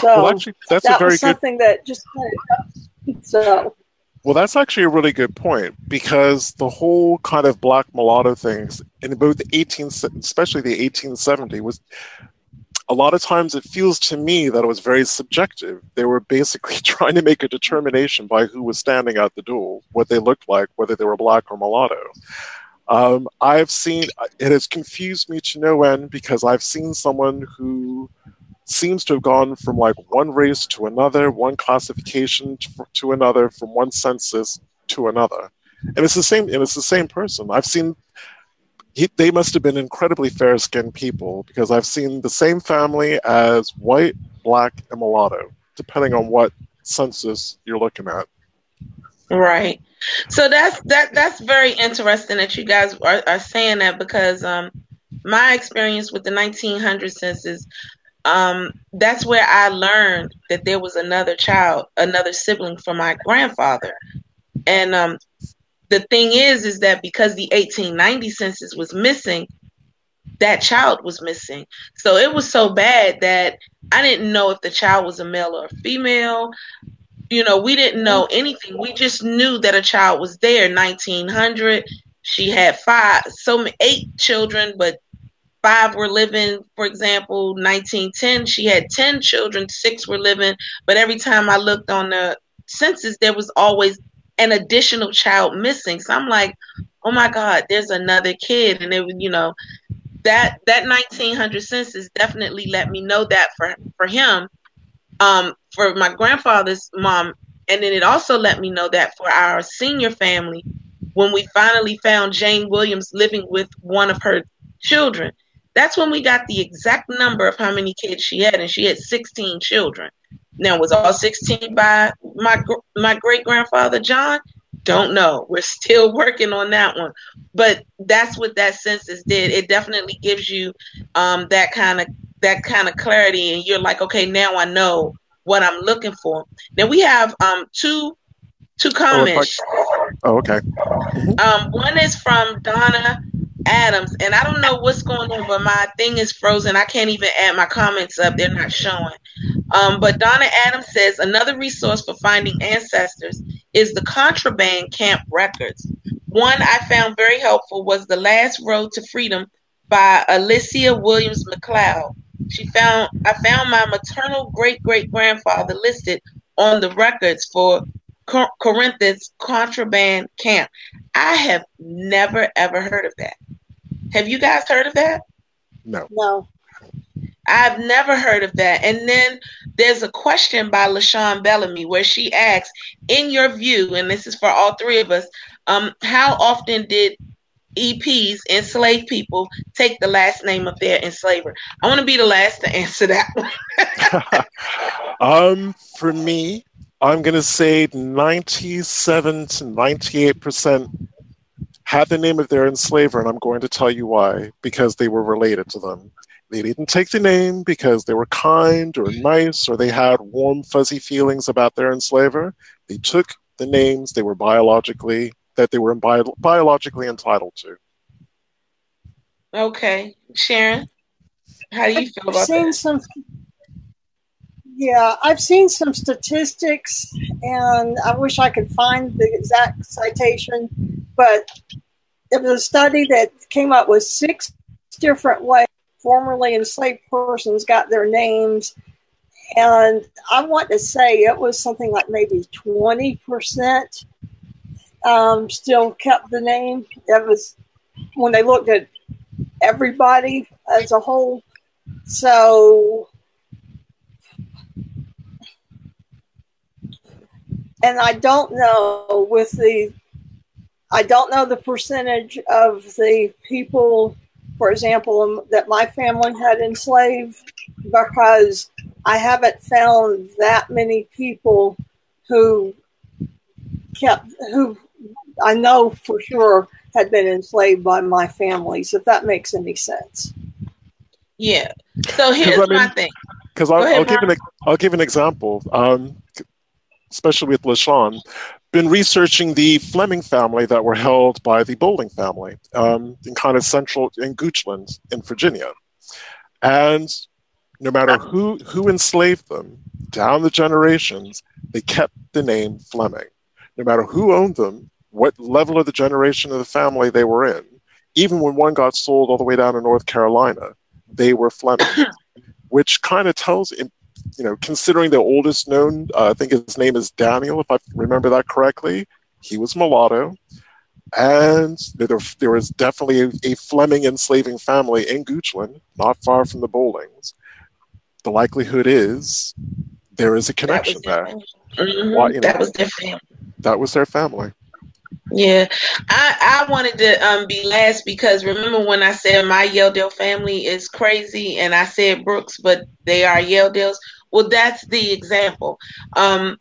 So well, actually, Well, that's actually a really good point, because the whole kind of black mulatto things in both especially the 1870 was. A lot of times it feels to me that it was very subjective. They were basically trying to make a determination by who was standing at the door, what they looked like, whether they were black or mulatto. I've seen, it has confused me to no end, because I've seen someone who seems to have gone from like one race to another, one classification to another, from one census to another. And it's the same person. I've seen... They must have been incredibly fair-skinned people, because I've seen the same family as white, black, and mulatto, depending on what census you're looking at. Right. So that's very interesting that you guys are saying that, because my experience with the 1900 census, that's where I learned that there was another sibling for my grandfather. And the thing is that because the 1890 census was missing, that child was missing. So it was so bad that I didn't know if the child was a male or a female. We didn't know anything. We just knew that a child was there. 1900, she had 8 children, but 5 were living. For example, 1910, she had 10 children, 6 were living. But every time I looked on the census, there was always an additional child missing. So I'm like, oh my God, there's another kid. And it, that 1900 census definitely let me know that for him, for my grandfather's mom, And then it also let me know that for our senior family, when we finally found Jane Williams living with one of her children, that's when we got the exact number of how many kids she had, and she had 16 children. Now, was all 16 by my great-grandfather John? Don't know. We're still working on that one. But that's what that census did. It definitely gives you that kind of clarity, and you're like, okay, now I know what I'm looking for. Now we have two comments. Okay. One is from Donna Adams, and I don't know what's going on, but my thing is frozen. I can't even add my comments up. They're not showing. But Donna Adams says, another resource for finding ancestors is the Contraband Camp Records. One I found very helpful was The Last Road to Freedom by Alicia Williams McLeod. I found my maternal great-great-grandfather listed on the records for Corinth's Contraband Camp. I have never, ever heard of that. Have you guys heard of that? No. No. I've never heard of that. And then there's a question by LaShawn Bellamy where she asks, in your view, and this is for all three of us, how often did EPs, enslaved people, take the last name of their enslaver? I want to be the last to answer that one. For me, I'm going to say 97 to 98% had the name of their enslaver, and I'm going to tell you why. Because they were related to them. They didn't take the name because they were kind or nice, or they had warm, fuzzy feelings about their enslaver. They took the names they were biologically entitled to. Okay. Sharon, how do you feel about that? Yeah, I've seen some statistics, and I wish I could find the exact citation, but it was a study that came up with 6 different ways formerly enslaved persons got their names, and I want to say it was something like maybe 20% still kept the name. That was when they looked at everybody as a whole. So, and I don't know the percentage of the people, for example, that my family had enslaved, because I haven't found that many people who I know for sure had been enslaved by my families, if that makes any sense. Yeah. So here's my thing. Because I'll give an especially with LaShawn. Been researching the Fleming family that were held by the Bowling family in kind of central in Goochland in Virginia. And no matter who enslaved them, down the generations, they kept the name Fleming. No matter who owned them, what level of the generation of the family they were in, even when one got sold all the way down to North Carolina, they were Fleming, which kind of tells you, you know, considering the oldest known, I think his name is Daniel, if I remember that correctly. He was mulatto. And there was definitely a Fleming enslaving family in Goochland, not far from the Bowlings. The likelihood is there is a connection there. That was their family. That was their family. Yeah. I wanted to be last because remember when I said my Yelldale family is crazy and I said Brooks, but they are Yelldales. Well, that's the example. In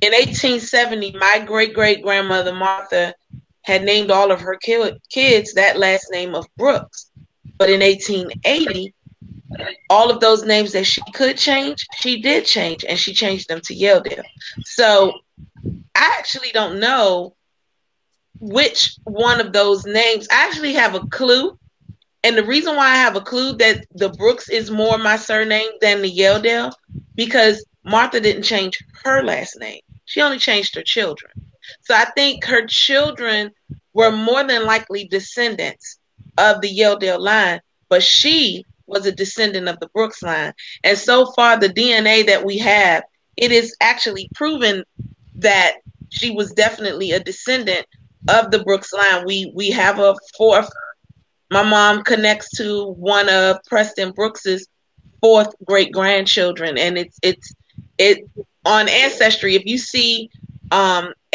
1870, my great-great-grandmother Martha had named all of her kids that last name of Brooks. But in 1880, all of those names that she could change, she did change, and she changed them to Yelldale. So I actually don't know which one of those names. I actually have a clue. And the reason why I have a clue that the Brooks is more my surname than the Yelldale, because Martha didn't change her last name. She only changed her children. So I think her children were more than likely descendants of the Yelldale line, but she was a descendant of the Brooks line. And so far, the DNA that we have, it is actually proven that she was definitely a descendant of the Brooks line. We have a fourth. My mom connects to one of Preston Brooks's 4th great grandchildren, and it's on Ancestry, if you see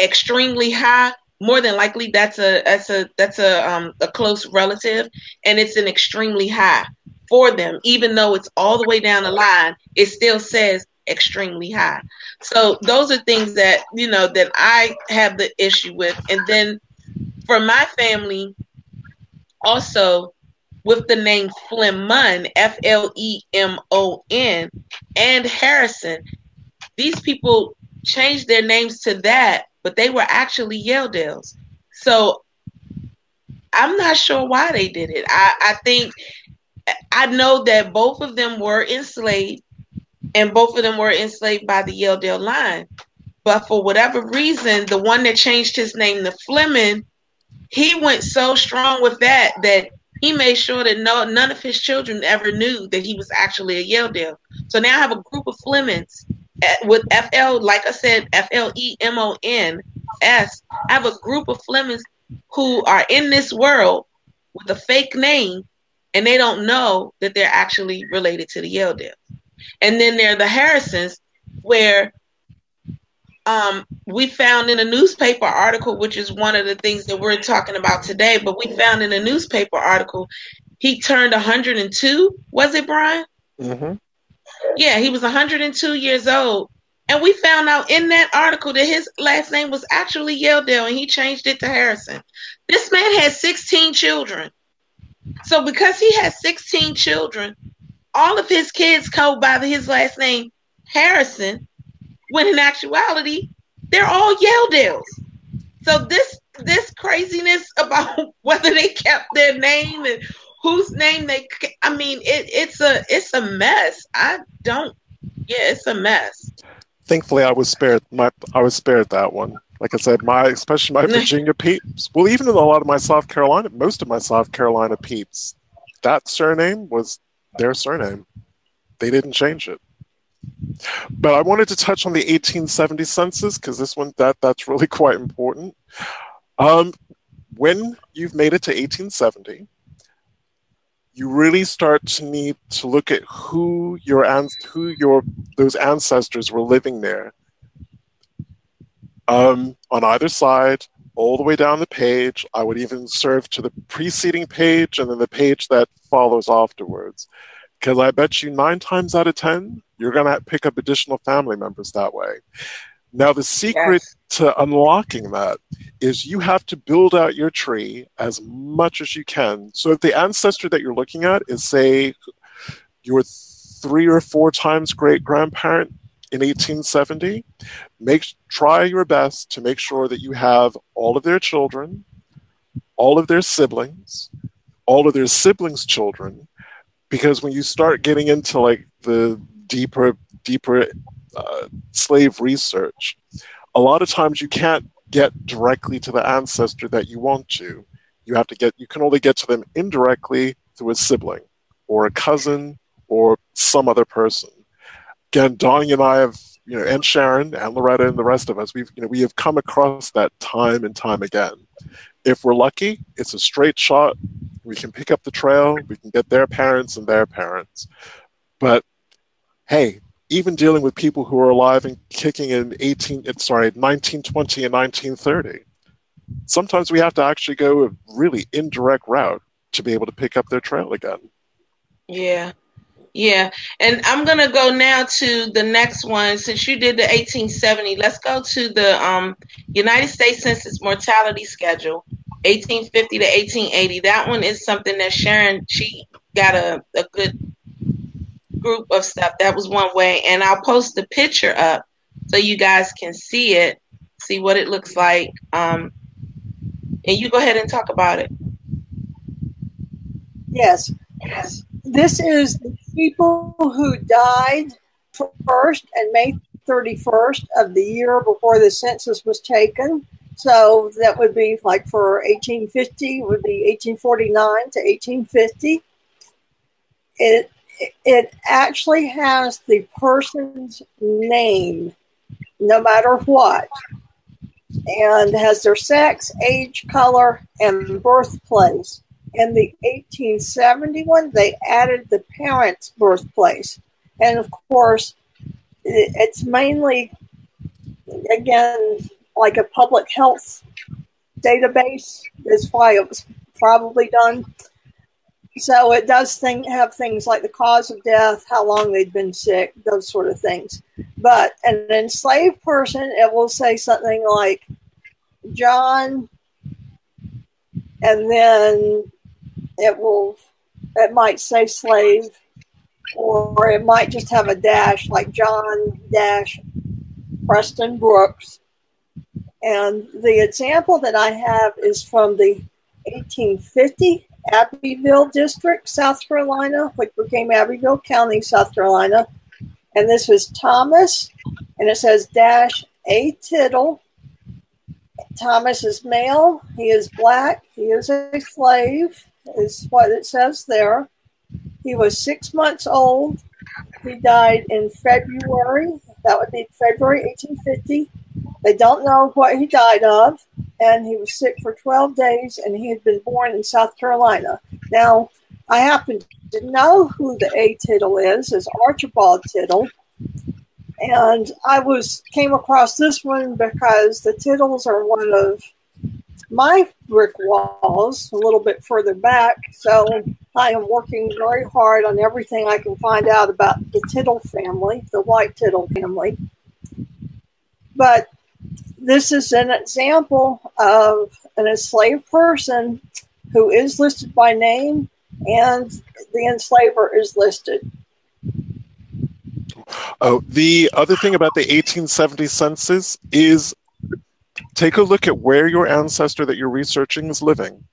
extremely high, more than likely that's a close relative, and it's an extremely high for them. Even though it's all the way down the line, it still says extremely high. So those are things that, you know, that I have the issue with. And then for my family, also with the name Flemon, F-L-E-M-O-N, and Harrison, these people changed their names to that, but they were actually Yeldales. So I'm not sure why they did it. I think, I know that both of them were enslaved, and both of them were enslaved by the Yeldale line. But for whatever reason, the one that changed his name to Flemon, he went so strong with that that he made sure that none of his children ever knew that he was actually a Yeldale. So now I have a group of Flemons with FL, like I said, F-L-E-M-O-N-S. I have a group of Flemons who are in this world with a fake name, and they don't know that they're actually related to the Yeldales. And then there are the Harrisons, where we found in a newspaper article, which is one of the things that we're talking about today, but we found in a newspaper article, he turned 102, was it, Brian? Mm-hmm. Yeah, he was 102 years old. And we found out in that article that his last name was actually Yeldale, and he changed it to Harrison. This man had 16 children. So because he had 16 children, all of his kids go by his last name, Harrison, when in actuality, they're all Yeldales. So this craziness about whether they kept their name and whose name they, I mean, it's a mess. It's a mess. Thankfully, I was spared that one. Like I said, especially my Virginia peeps, well, even in a lot of my South Carolina, most of my South Carolina peeps, that surname was their surname. They didn't change it. But I wanted to touch on the 1870 census, because this one, that's really quite important. When you've made it to 1870, you really start to need to look at who those ancestors were living there. On either side, all the way down the page. I would even serve to the preceding page and then the page that follows afterwards. Because I bet you 9 times out of 10, you're going to pick up additional family members that way. Now, the secret to unlocking that is you have to build out your tree as much as you can. So if the ancestor that you're looking at is, say, your 3 or 4 times great-grandparent in 1870, try your best to make sure that you have all of their children, all of their siblings, all of their siblings' children, because when you start getting into like the deeper slave research, a lot of times you can't get directly to the ancestor that you want to. You can only get to them indirectly through a sibling or a cousin or some other person. Again, Donnie and I have, you know, and Sharon and Loretta and the rest of us, we have come across that time and time again. If we're lucky, it's a straight shot. We can pick up the trail. We can get their parents and their parents. But hey, even dealing with people who are alive and kicking in 1920 and 1930, sometimes we have to actually go a really indirect route to be able to pick up their trail again. Yeah. Yeah, and I'm going to go now to the next one. Since you did the 1870, let's go to the United States Census Mortality Schedule, 1850 to 1880. That one is something that Sharon, she got a good group of stuff. That was one way. And I'll post the picture up so you guys can see it, see what it looks like. And you go ahead and talk about it. Yes. Yes. This is the people who died first and May 31st of the year before the census was taken. So that would be like for 1850, would be 1849 to 1850. It actually has the person's name, no matter what, and has their sex, age, color, and birthplace. In the 1871, they added the parents' birthplace. And, of course, it's mainly, again, like a public health database is why it was probably done. So it does have things like the cause of death, how long they'd been sick, those sort of things. But an enslaved person, it will say something like John, and then it might say slave, or it might just have a dash like John dash Preston Brooks. And the example that I have is from the 1850 Abbeville District, South Carolina, which became Abbeville County, South Carolina. And this was Thomas, and it says dash A. Tittle. Thomas is male, he is black, he is a slave, is what it says there. He was 6 months old. He died in February. That would be February 1850. They don't know what he died of, and he was sick for 12 days, and he had been born in South Carolina. Now, I happen to know who the A. Tittle is Archibald Tittle, and I came across this one because the Tittles are one of my brick walls a little bit further back, so I am working very hard on everything I can find out about the Tittle family, the white Tittle family. But this is an example of an enslaved person who is listed by name, and the enslaver is listed. Oh, the other thing about the 1870 census is take a look at where your ancestor that you're researching is living.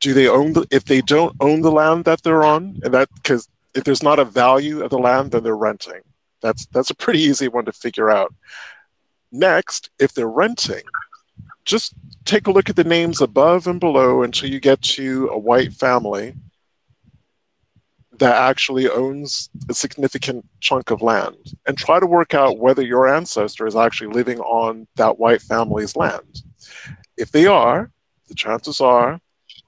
Do they own if they don't own the land that they're on, and that because if there's not a value of the land, then they're renting. That's a pretty easy one to figure out. Next, if they're renting, just take a look at the names above and below until you get to a white family that actually owns a significant chunk of land, and try to work out whether your ancestor is actually living on that white family's land. If they are, the chances are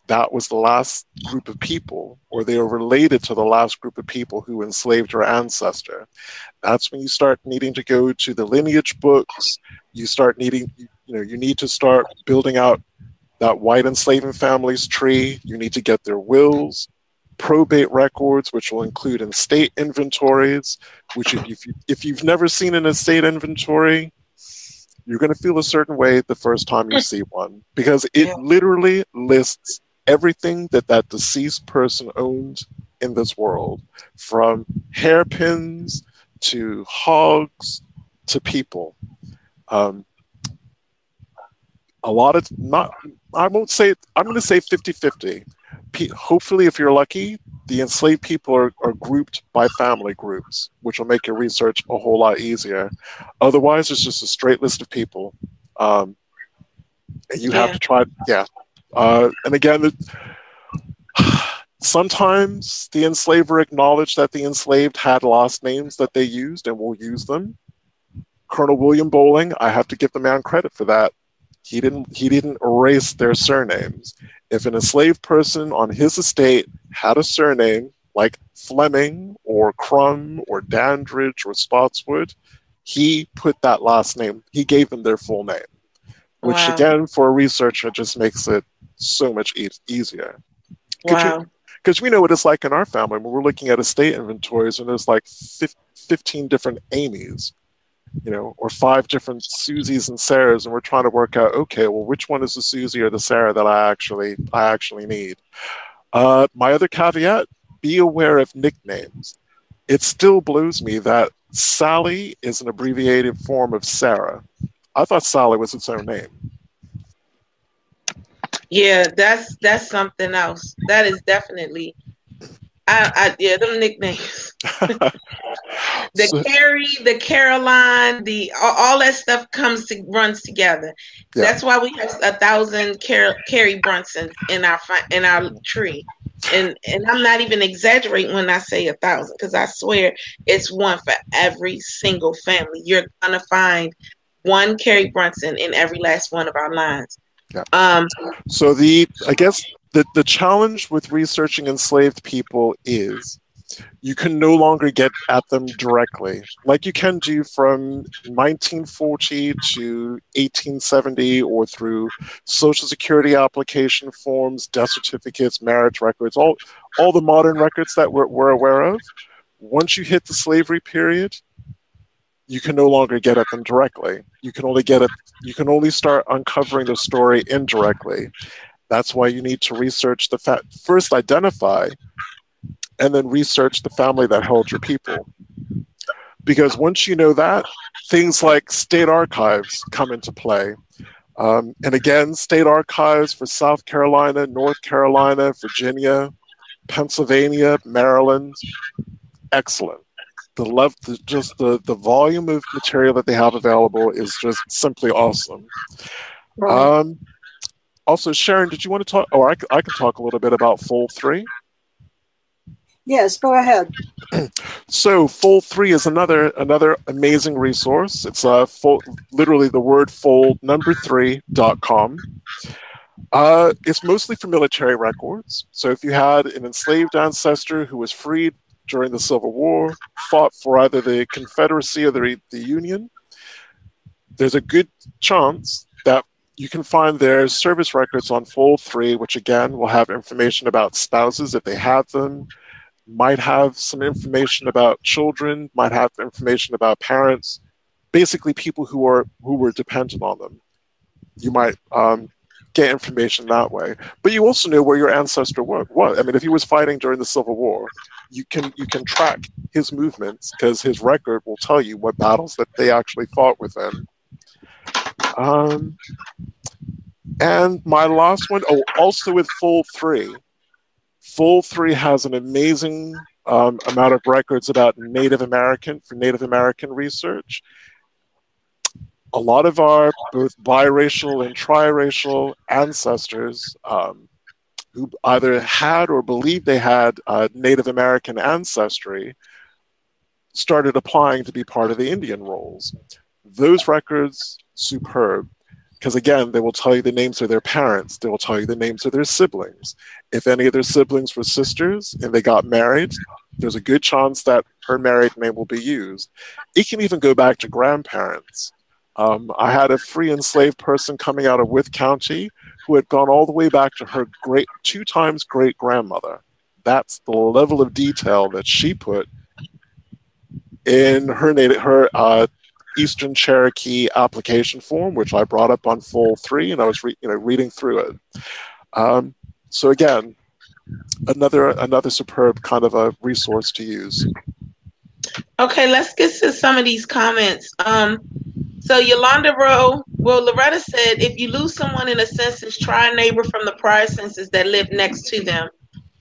that was the last group of people, or they are related to the last group of people who enslaved your ancestor. That's when you start needing to go to the lineage books. You start needing, you need to start building out that white enslaving family's tree. You need to get their wills, probate records, which will include estate inventories, which if you've never seen an estate inventory, you're going to feel a certain way the first time you see one, because it literally lists everything that deceased person owned in this world, from hairpins to hogs to people. A lot of, not, I won't say, I'm going to say 50-50. Hopefully, if you're lucky, the enslaved people are grouped by family groups, which will make your research a whole lot easier. Otherwise, it's just a straight list of people. And you have to try, and again, sometimes the enslaver acknowledged that the enslaved had last names that they used and will use them. Colonel William Bowling, I have to give the man credit for that. He didn't erase their surnames. If an enslaved person on his estate had a surname like Fleming or Crum or Dandridge or Spotswood, he put that last name. He gave them their full name, which again, for a researcher, just makes it so much easier. Because we know what it's like in our family when we're looking at estate inventories, and there's like 15 different Amy's, or 5 different Susies and Sarahs, and we're trying to work out, okay, well, which one is the Susie or the Sarah that I actually need? My other caveat, be aware of nicknames. It still blows me that Sally is an abbreviated form of Sarah. I thought Sally was its own name. Yeah, that's something else. That is definitely... yeah, them nicknames. Carrie, the Caroline, all that stuff runs together. Yeah. That's why we have 1,000 Carrie Brunsons in our tree, and I'm not even exaggerating when I say 1,000, because I swear it's one for every single family. You're gonna find one Carrie Brunson in every last one of our lines. Yeah. So I guess. The challenge with researching enslaved people is you can no longer get at them directly, like you can do from 1940 to 1870 or through Social Security application forms, death certificates, marriage records, all the modern records that we're aware of. Once you hit the slavery period, you can no longer get at them directly. You can only get at, you can only start uncovering the story indirectly. That's why you need to research the first identify and then research the family that held your people. Because once you know that, things like state archives come into play. And again, state archives for South Carolina, North Carolina, Virginia, Pennsylvania, Maryland, excellent. The volume of material that they have available is just simply awesome. Also, Sharon, did you want to talk? Oh, I can talk a little bit about Fold3. Yes, go ahead. So Fold3 is another amazing resource. It's literally the word fold3.com. It's mostly for military records. So if you had an enslaved ancestor who was freed during the Civil War, fought for either the Confederacy or the Union, there's a good chance that you can find their service records on Fold3, which again will have information about spouses if they had them, might have some information about children, might have information about parents, basically people who were dependent on them. You might get information that way, but you also know where your ancestor was. I mean, if he was fighting during the Civil War, you can track his movements because his record will tell you what battles that they actually fought with him. And my last one, also with Fold3. Fold3 has an amazing amount of records about Native American research. A lot of our both biracial and triracial ancestors who either had or believed they had Native American ancestry started applying to be part of the Indian rolls. Those records, superb. Because again, they will tell you the names of their parents. They will tell you the names of their siblings. If any of their siblings were sisters and they got married, there's a good chance that her married name will be used. It can even go back to grandparents. I had a free enslaved person coming out of Wythe County who had gone all the way back to her two times great grandmother. That's the level of detail that she put in her Eastern Cherokee application form, which I brought up on Fold3, and I was reading through it. So again, another superb kind of a resource to use. Okay, let's get to some of these comments. So Yolanda Rowe, well, Loretta said, if you lose someone in a census, try a neighbor from the prior census that lived next to them.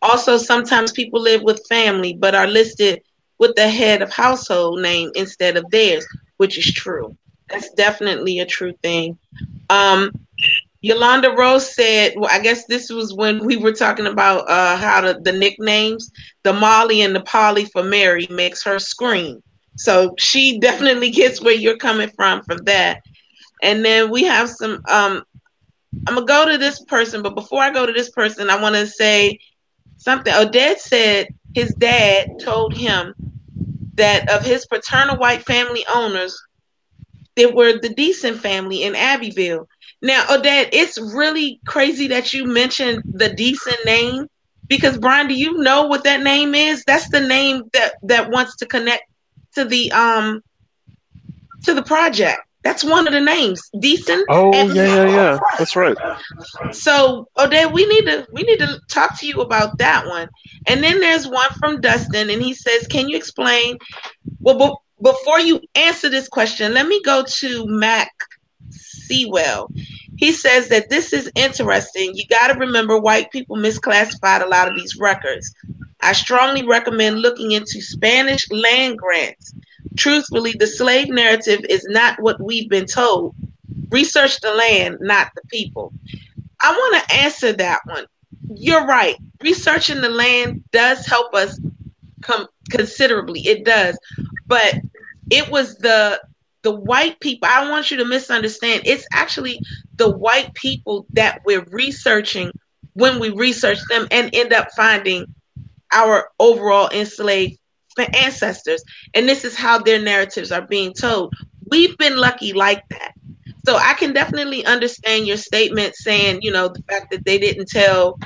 Also, sometimes people live with family, but are listed with the head of household name instead of theirs, which is true. That's definitely a true thing. Yolanda Rose said, well, I guess this was when we were talking about how the nicknames, the Molly and the Polly for Mary makes her scream. So she definitely gets where you're coming from that. And then we have some, I'm gonna go to this person, but before I go to this person, I wanna say something. Odette said his dad told him that of his paternal white family owners, they were the Decent family in Abbeville. Now, Odette, it's really crazy that you mentioned the Decent name, because Brian, do you know what that name is? That's the name that wants to connect to the project. That's one of the names, Decent. Oh, yeah. That's right. So, Odette, we need to talk to you about that one. And then there's one from Dustin, and he says, can you explain? Well, before you answer this question, let me go to Mac Sewell. He says that this is interesting. You got to remember white people misclassified a lot of these records. I strongly recommend looking into Spanish land grants. Truthfully, the slave narrative is not what we've been told. Research the land, not the people. I want to answer that one. You're right. Researching the land does help us considerably. It does. But it was the white people. I don't want you to misunderstand. It's actually the white people that we're researching when we research them and end up finding our overall enslaved ancestors. And this is how their narratives are being told. We've been lucky like that. So I can definitely understand your statement saying, you know, the fact that they didn't tell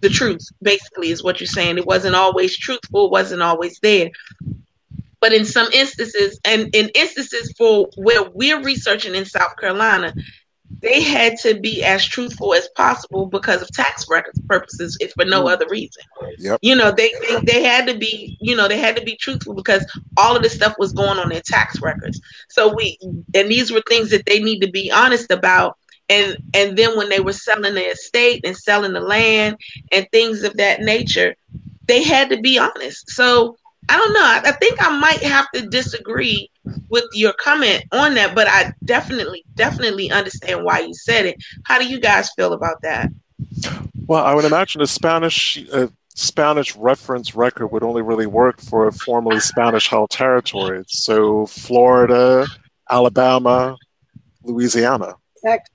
the truth, basically, is what you're saying. It wasn't always truthful, wasn't always there. But in some instances, and in instances for where we're researching in South Carolina, they had to be as truthful as possible because of tax records purposes, if for no other reason. Yep. You know, they had to be, you know, they had to be truthful because all of this stuff was going on in tax records. So and these were things that they need to be honest about. And then when they were selling the estate and selling the land and things of that nature, they had to be honest. So I don't know. I think I might have to disagree with your comment on that, but I definitely understand why you said it. How do you guys feel about that? Well, I would imagine a Spanish reference record would only really work for a formerly Spanish held territory. So Florida, Alabama, Louisiana. Texas.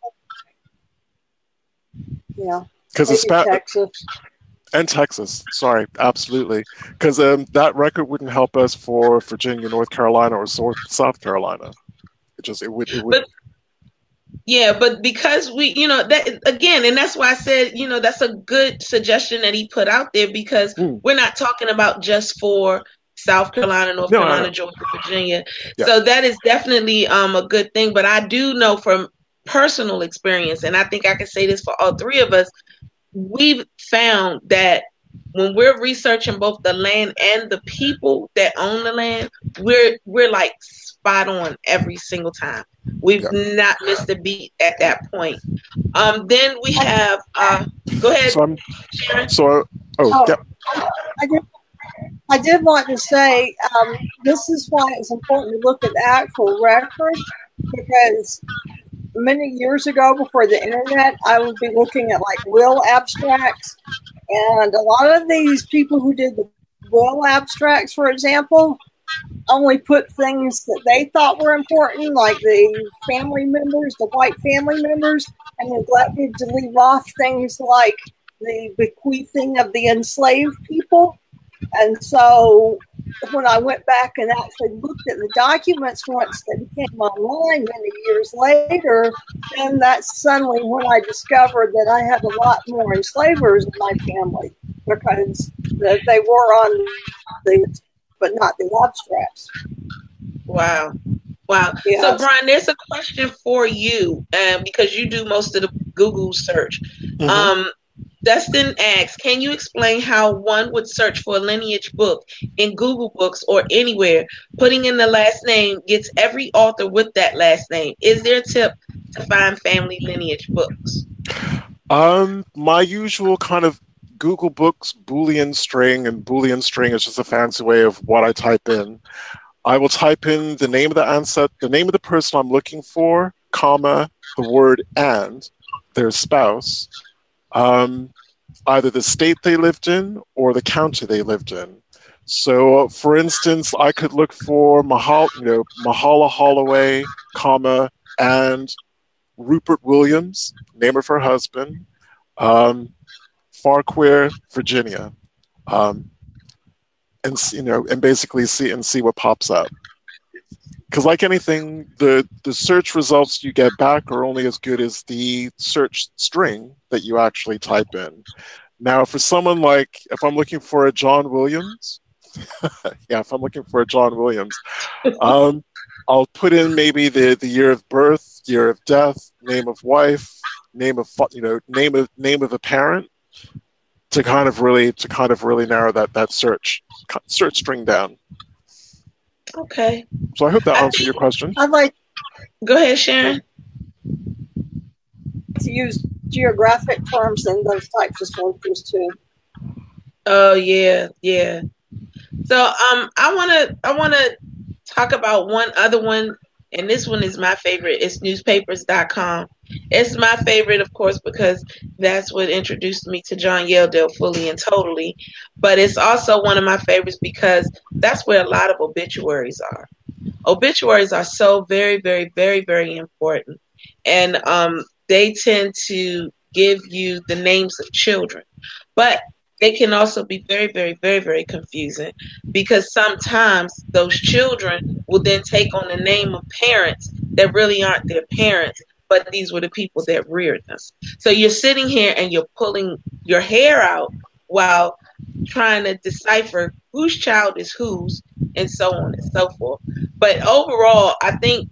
Yeah. And Texas, sorry, absolutely. Because that record wouldn't help us for Virginia, North Carolina, or South Carolina. It would. But because we, you know, that again, and that's why I said, you know, that's a good suggestion that he put out there, because we're not talking about just for South Carolina, North Carolina, Georgia, Virginia. Yeah. So that is definitely a good thing. But I do know from personal experience, and I think I can say this for all three of us, we've found that when we're researching both the land and the people that own the land, we're like spot on every single time. We've not missed a beat at that point. Then we have go ahead. I did want to say this is why it's important to look at the actual record, because many years ago, before the internet, I would be looking at like will abstracts, and a lot of these people who did the will abstracts, for example, only put things that they thought were important, like the family members, the white family members, and neglected to leave off things like the bequeathing of the enslaved people. And so when I went back and actually looked at the documents once they became online many years later, then that's suddenly when I discovered that I had a lot more enslavers in my family, because they were on the, but not the abstracts. Wow. Yes. So, Brian, there's a question for you, because you do most of the Google search. Mm-hmm. Dustin asks, can you explain how one would search for a lineage book in Google Books or anywhere? Putting in the last name gets every author with that last name. Is there a tip to find family lineage books? My usual kind of Google Books Boolean string, and Boolean string is just a fancy way of what I type in. I will type in the name of the ancestor, the name of the person I'm looking for, comma, the word and, their spouse, either the state they lived in or the county they lived in. So, for instance, I could look for Mahala Holloway, comma, and Rupert Williams, name of her husband, Farquhar, Virginia, and basically see what pops up. Because like anything, the search results you get back are only as good as the search string that you actually type in. Now, for someone like, if I'm looking for a John Williams, I'll put in maybe the year of birth, year of death, name of wife, name of a parent, to kind of really narrow that search string down. Okay. So I hope that answered your question. I'd like. Go ahead, Sharon. To use geographic terms and those types of structures too. Oh yeah. So I wanna talk about one other one, and this one is my favorite. It's newspapers.com. It's my favorite, of course, because that's what introduced me to John Yeldo fully and totally. But it's also one of my favorites because that's where a lot of obituaries are. Obituaries are so very, very, very, very important. And they tend to give you the names of children. But they can also be very, very, very, very confusing, because sometimes those children will then take on the name of parents that really aren't their parents, but these were the people that reared them. So you're sitting here and you're pulling your hair out while trying to decipher whose child is whose, and so on and so forth. But overall, I think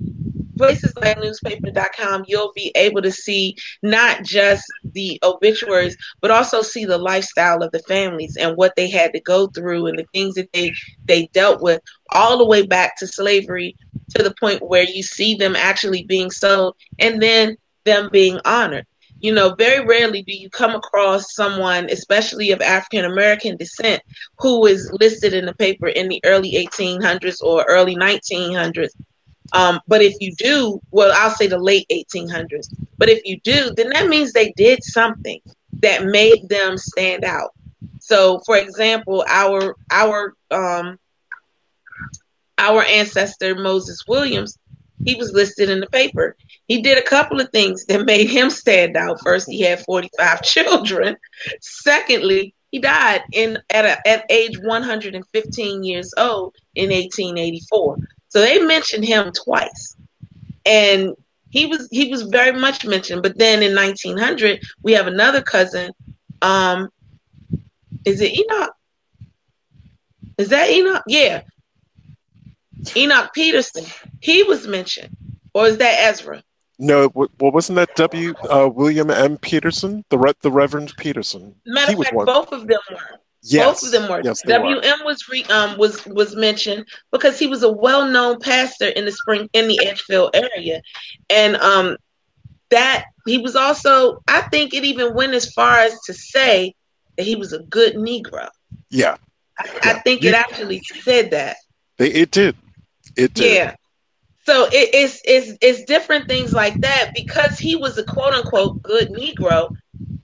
places like newspaper.com, you'll be able to see not just the obituaries, but also see the lifestyle of the families and what they had to go through and the things that they dealt with, all the way back to slavery, to the point where you see them actually being sold and then them being honored. You know, very rarely do you come across someone, especially of African-American descent, who is listed in the paper in the early 1800s or early 1900s. But if you do, well, I'll say the late 1800s. But if you do, then that means they did something that made them stand out. So, for example, our ancestor, Moses Williams, he was listed in the paper. He did a couple of things that made him stand out. First, he had 45 children. Secondly, he died at age 115 years old in 1884. So they mentioned him twice, and he was very much mentioned. But then in 1900, we have another cousin. Is it Enoch? Is that Enoch? Yeah. Enoch Peterson, he was mentioned. Or is that Ezra? No, well, wasn't that William M. Peterson? The Reverend Peterson. Matter of fact, both of them were. Yes. Both of them were. Yes, W.M. was mentioned because he was a well-known pastor in the Edgefield area, and that he was also. I think it even went as far as to say that he was a good Negro. Yeah. I think it actually said that. It did. Yeah. So it's different things like that, because he was a quote unquote good Negro.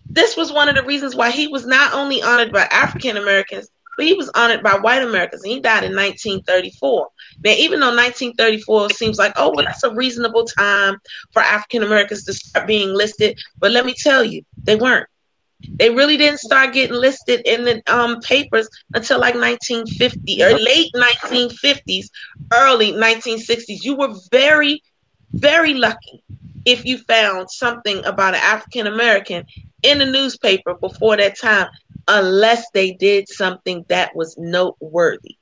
This was one of the reasons why he was not only honored by African Americans, but he was honored by white Americans. And he died in 1934. Now, even though 1934 seems like, oh, well, that's a reasonable time for African Americans to start being listed. But let me tell you, they weren't. They really didn't start getting listed in the papers until like 1950 or late 1950s, early 1960s. You were very, very lucky if you found something about an African American in the newspaper before that time, unless they did something that was noteworthy,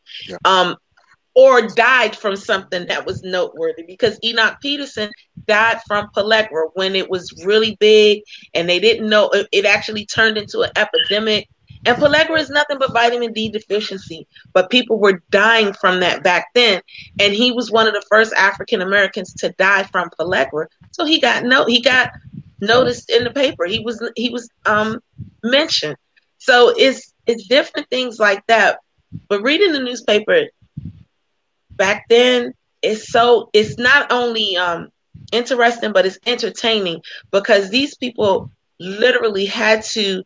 or died from something that was noteworthy, because Enoch Peterson died from pellagra when it was really big and they didn't know. It actually turned into an epidemic, and pellagra is nothing but vitamin D deficiency, but people were dying from that back then, and he was one of the first African Americans to die from pellagra. So he got noticed in the paper. He was mentioned. So it's different things like that. But reading the newspaper back then, it's not only interesting, but it's entertaining, because these people literally had to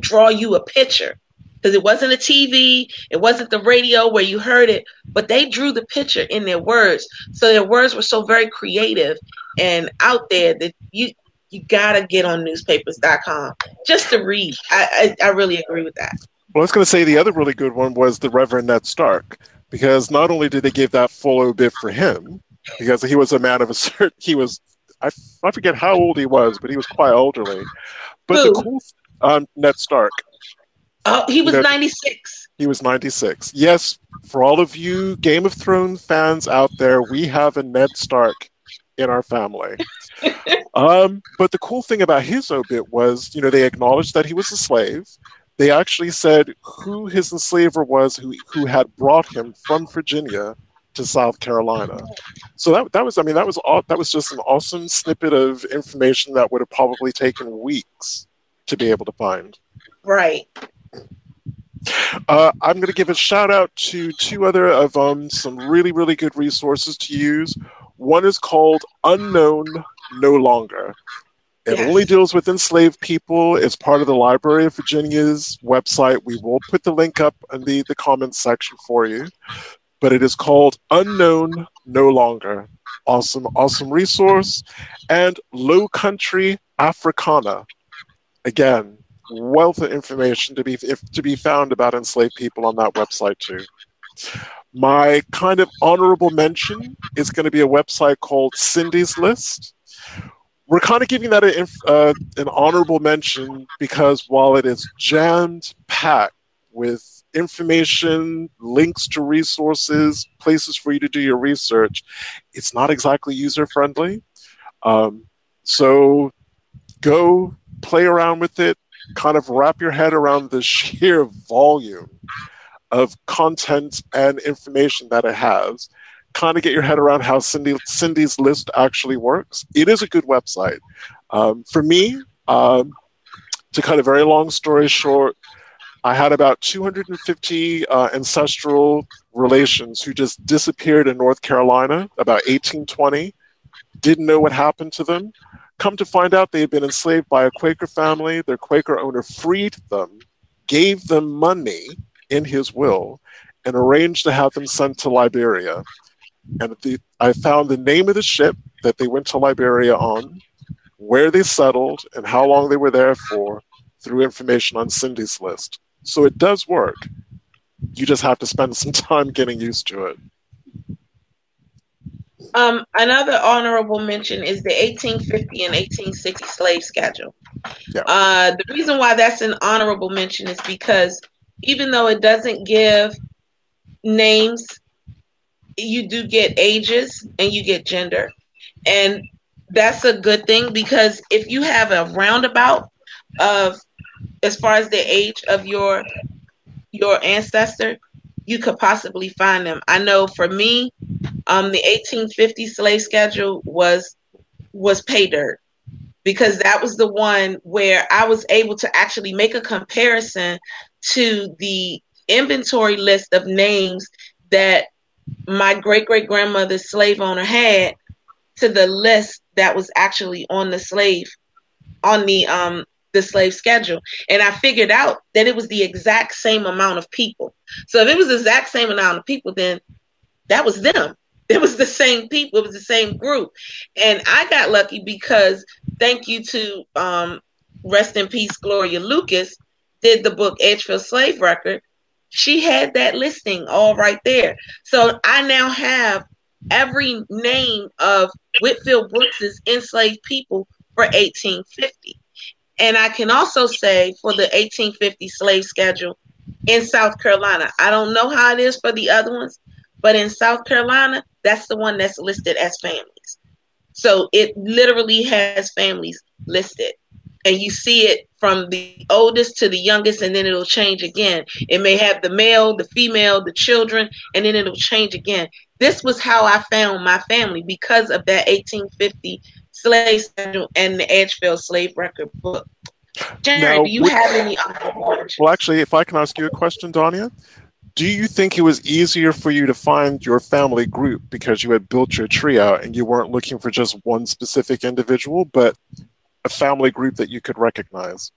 draw you a picture, because it wasn't a TV, it wasn't the radio where you heard it, but they drew the picture in their words. So their words were so very creative and out there that you gotta get on newspapers.com just to read. I really agree with that. Well, I was going to say the other really good one was the Reverend Ned Stark, because not only did they give that full obit for him, because he was a man of a certain, I forget how old he was, but he was quite elderly. But who? The cool, Ned Stark. Oh, he was 96. He was 96. Yes, for all of you Game of Thrones fans out there, we have a Ned Stark in our family. But the cool thing about his obit was, they acknowledged that he was a slave. They actually said who his enslaver was, who had brought him from Virginia to South Carolina. So that was just an awesome snippet of information that would have probably taken weeks to be able to find. Right. I'm going to give a shout out to two other of some really, really good resources to use. One is called Unknown No Longer. It only deals with enslaved people. It's part of the Library of Virginia's website. We will put the link up in the comments section for you. But it is called Unknown No Longer. Awesome, awesome resource. And Low Country Africana. Again, wealth of information to be found about enslaved people on that website too. My kind of honorable mention is going to be a website called Cindy's List. We're kind of giving that an honorable mention because while it is jam-packed with information, links to resources, places for you to do your research, it's not exactly user-friendly. So go play around with it, kind of wrap your head around the sheer volume of content and information that it has. Kind of get your head around how Cindy's List actually works. It is a good website. For me, to cut a very long story short, I had about 250 ancestral relations who just disappeared in North Carolina about 1820, didn't know what happened to them. Come to find out they had been enslaved by a Quaker family. Their Quaker owner freed them, gave them money in his will, and arranged to have them sent to Liberia. And I found the name of the ship that they went to Liberia on, where they settled, and how long they were there for through information on Cindy's List. So it does work. You just have to spend some time getting used to it. Another honorable mention is the 1850 and 1860 slave schedule. Yeah. The reason why that's an honorable mention is because even though it doesn't give names, you do get ages and you get gender. And that's a good thing because if you have a roundabout of as far as the age of your ancestor, you could possibly find them. I know for me, the 1850 slave schedule was pay dirt because that was the one where I was able to actually make a comparison to the inventory list of names that my great-great-grandmother's slave owner had to the list that was actually on the slave, on the slave schedule. And I figured out that it was the exact same amount of people. So if it was the exact same amount of people, then that was them. It was the same people. It was the same group. And I got lucky because thank you to rest in peace, Gloria Lucas, did the book Edgefield Slave Record. She had that listing all right there. So I now have every name of Whitfield Brooks's enslaved people for 1850. And I can also say for the 1850 slave schedule in South Carolina, I don't know how it is for the other ones, but in South Carolina, that's the one that's listed as families. So it literally has families listed. And you see it from the oldest to the youngest, and then it'll change again. It may have the male, the female, the children, and then it'll change again. This was how I found my family because of that 1850 slave schedule and the Edgefield Slave Record book. Jared, now, do you have any other questions? Well, actually, if I can ask you a question, Danya, do you think it was easier for you to find your family group because you had built your tree out and you weren't looking for just one specific individual, but a family group that you could recognize?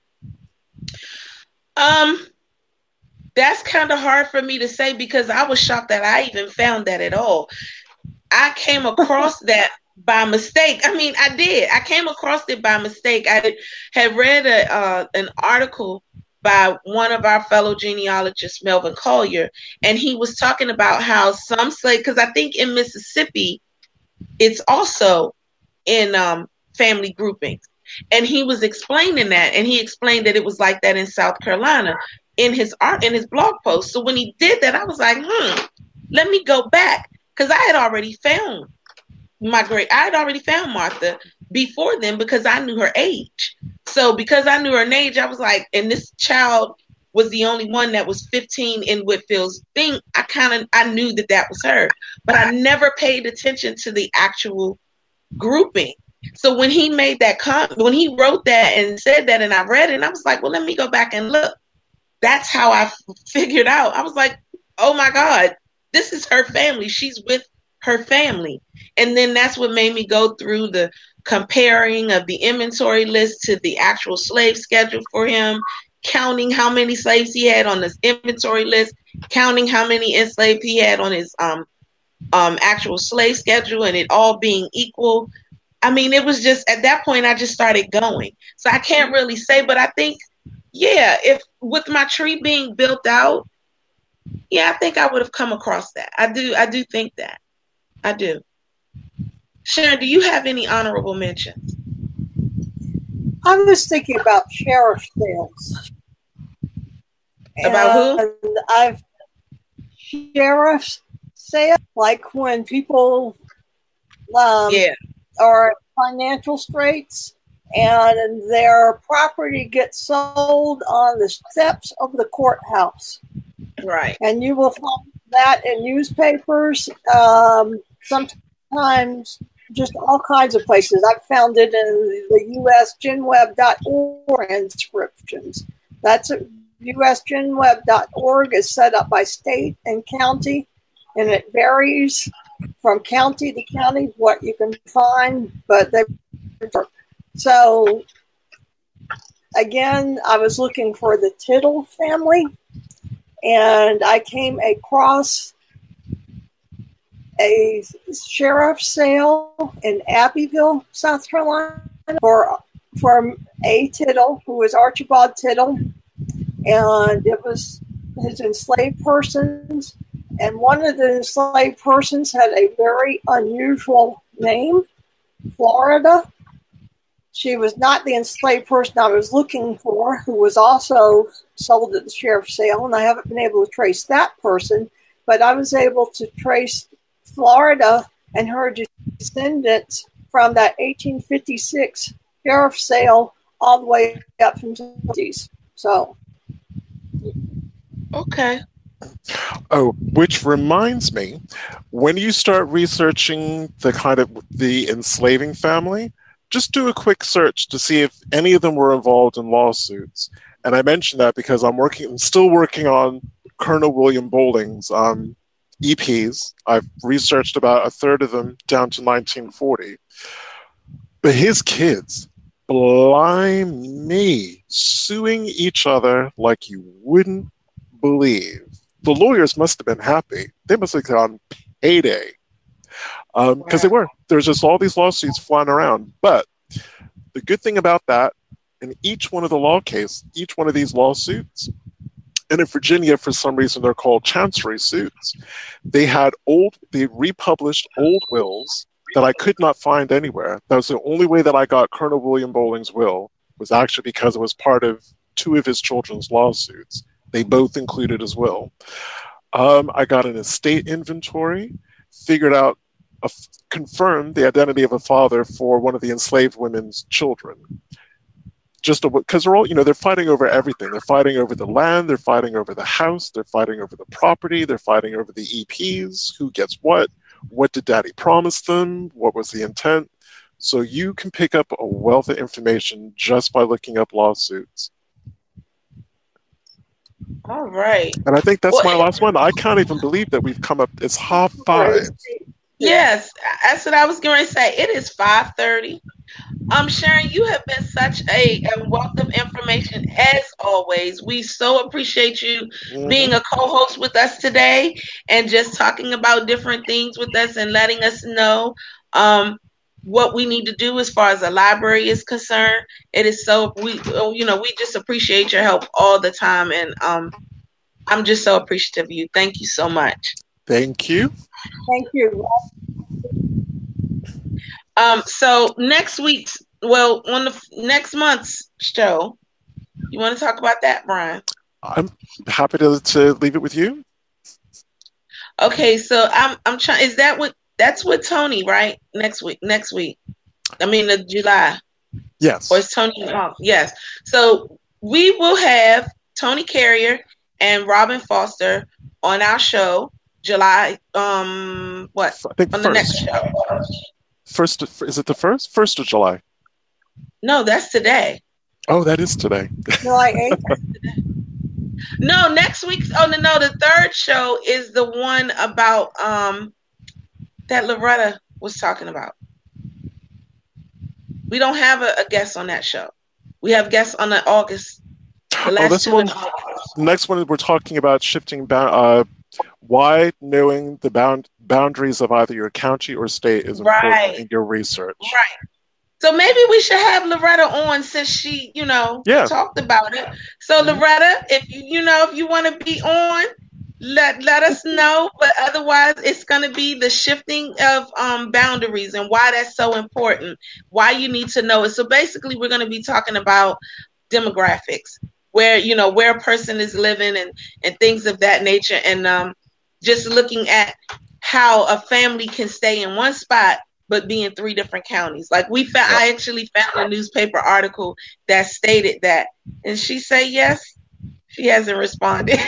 That's kind of hard for me to say because I was shocked that I even found that at all. I came across that by mistake. I mean, I did. I came across it by mistake. I had read an article by one of our fellow genealogists, Melvin Collier, and he was talking about how some slave, because I think in Mississippi, it's also in family groupings. And he was explaining that, and he explained that it was like that in South Carolina in his art, in his blog post. So when he did that, I was like, let me go back, because I had already found Martha before then because I knew her age. So because I knew her age, I was like, and this child was the only one that was 15 in Whitfield's thing. I knew that was her, but I never paid attention to the actual grouping. So when he made that comment, when he wrote that and said that, and I read it, and I was like, well, let me go back and look. That's how I figured out. I was like, oh my God, this is her family. She's with her family. And then that's what made me go through the comparing of the inventory list to the actual slave schedule for him, counting how many slaves he had on this inventory list, counting how many enslaved he had on his actual slave schedule, and it all being equal. I mean, it was just, at that point, I just started going. So I can't really say, but I think yeah, if with my tree being built out, yeah, I think I would have come across that. I do think that. I do. Sharon, do you have any honorable mentions? I was thinking about sheriff's sales. About who? Sheriff's sales, like when people are financial straits and their property gets sold on the steps of the courthouse. Right. And you will find that in newspapers, sometimes just all kinds of places. I've found it in the USGenWeb.org inscriptions. That's USGenWeb.org is set up by state and county, and it varies from county to county what you can find, but they work. So again, I was looking for the Tittle family, and I came across a sheriff's sale in Abbeville, South Carolina, for A. Tittle, who was Archibald Tittle, and it was his enslaved persons. And one of the enslaved persons had a very unusual name, Florida. She was not the enslaved person I was looking for, who was also sold at the sheriff's sale, and I haven't been able to trace that person, but I was able to trace Florida and her descendants from that 1856 sheriff's sale all the way up from the 1950s. So, okay. Oh, which reminds me, when you start researching the enslaving family, just do a quick search to see if any of them were involved in lawsuits. And I mention that because I'm still working on Colonel William Boulding's EPs. I've researched about a third of them down to 1940. But his kids, blimey, suing each other like you wouldn't believe. The lawyers must have been happy. They must have gone payday. Because they were. There's just all these lawsuits flying around. But the good thing about that, in each one of the law cases, each one of these lawsuits, and in Virginia, for some reason, they're called chancery suits, they republished old wills that I could not find anywhere. That was the only way that I got Colonel William Boulding's will, was actually because it was part of two of his children's lawsuits. They both included his will. I got an estate inventory, figured out, confirmed the identity of a father for one of the enslaved women's children. Just because they're all, they're fighting over everything. They're fighting over the land, they're fighting over the house, they're fighting over the property, they're fighting over the EPs, who gets what did daddy promise them, what was the intent. So you can pick up a wealth of information just by looking up lawsuits. All right. And I think that's my last one. I can't even believe that we've come up. It's 5:30. Yes, that's what I was going to say. It is 5:30. Sharon, you have been such a wealth of information as always. We so appreciate you being a co-host with us today and just talking about different things with us and letting us know what we need to do as far as the library is concerned. It is so, we just appreciate your help all the time, and I'm just so appreciative of you. Thank you so much. Thank you. Thank you. So next month's show, you want to talk about that, Brian? I'm happy to leave it with you. Okay, so I'm trying. Is that that's with Tony, right? Next week. I mean, the July. Yes. Or it's Tony? Yes. So we will have Tony Carrier and Robin Foster on our show. July, I think on the next show. Is it the first? 1st of July? No, that's today. Oh, that is today. July 8th. No, next week. Oh no, the third show is the one about that Loretta was talking about. We don't have a guest on that show. We have guests on the August. The next one we're talking about shifting back. Why knowing the boundaries of either your county or state is important in your research. Right. So maybe we should have Loretta on since she, you know, talked about it. So Loretta, if you you want to be on, let us know. But otherwise, it's going to be the shifting of boundaries and why that's so important, why you need to know it. So basically, we're going to be talking about demographics, where, you know, where a person is living and things of that nature. And just looking at how a family can stay in one spot, but be in three different counties. Like we found, I actually found a newspaper article that stated that. And she said, yes, she hasn't responded.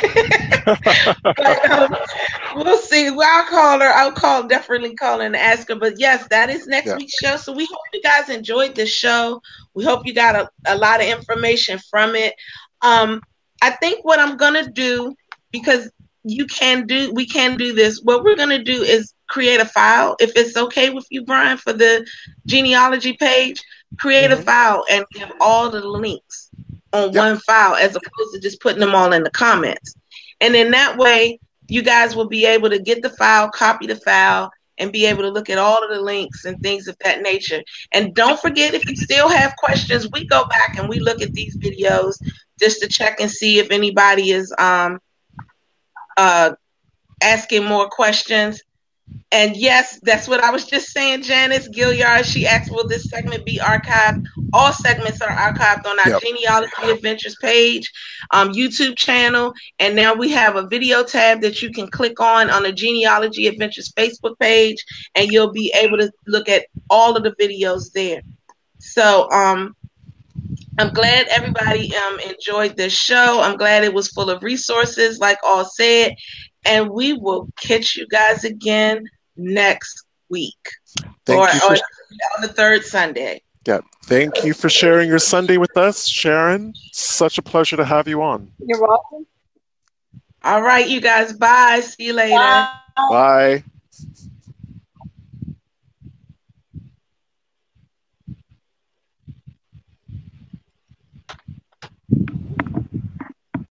But we'll see. Well, I'll call her. Definitely call her and ask her. But yes, that is next week's show. So we hope you guys enjoyed this show. We hope you got a lot of information from it. I think what I'm going to do, because we can do this. What we're going to do is create a file, if it's okay with you, Brian, for the genealogy page, create a file and have all the links on one file as opposed to just putting them all in the comments. And in that way, you guys will be able to get the file, copy the file, and be able to look at all of the links and things of that nature. And don't forget, if you still have questions, we go back and we look at these videos just to check and see if anybody is asking more questions. And yes, that's what I was just saying. Janice Gilliard, she asked, will this segment be archived? All segments are archived on our Genealogy Adventures page, YouTube channel. And now we have a video tab that you can click on the Genealogy Adventures Facebook page, and you'll be able to look at all of the videos there. So I'm glad everybody enjoyed this show. I'm glad it was full of resources, like all said. And we will catch you guys again next week, or on the third Sunday. Yeah. Thank you for sharing your Sunday with us, Sharon. Such a pleasure to have you on. You're welcome. All right, you guys. Bye. See you later. Bye. Bye.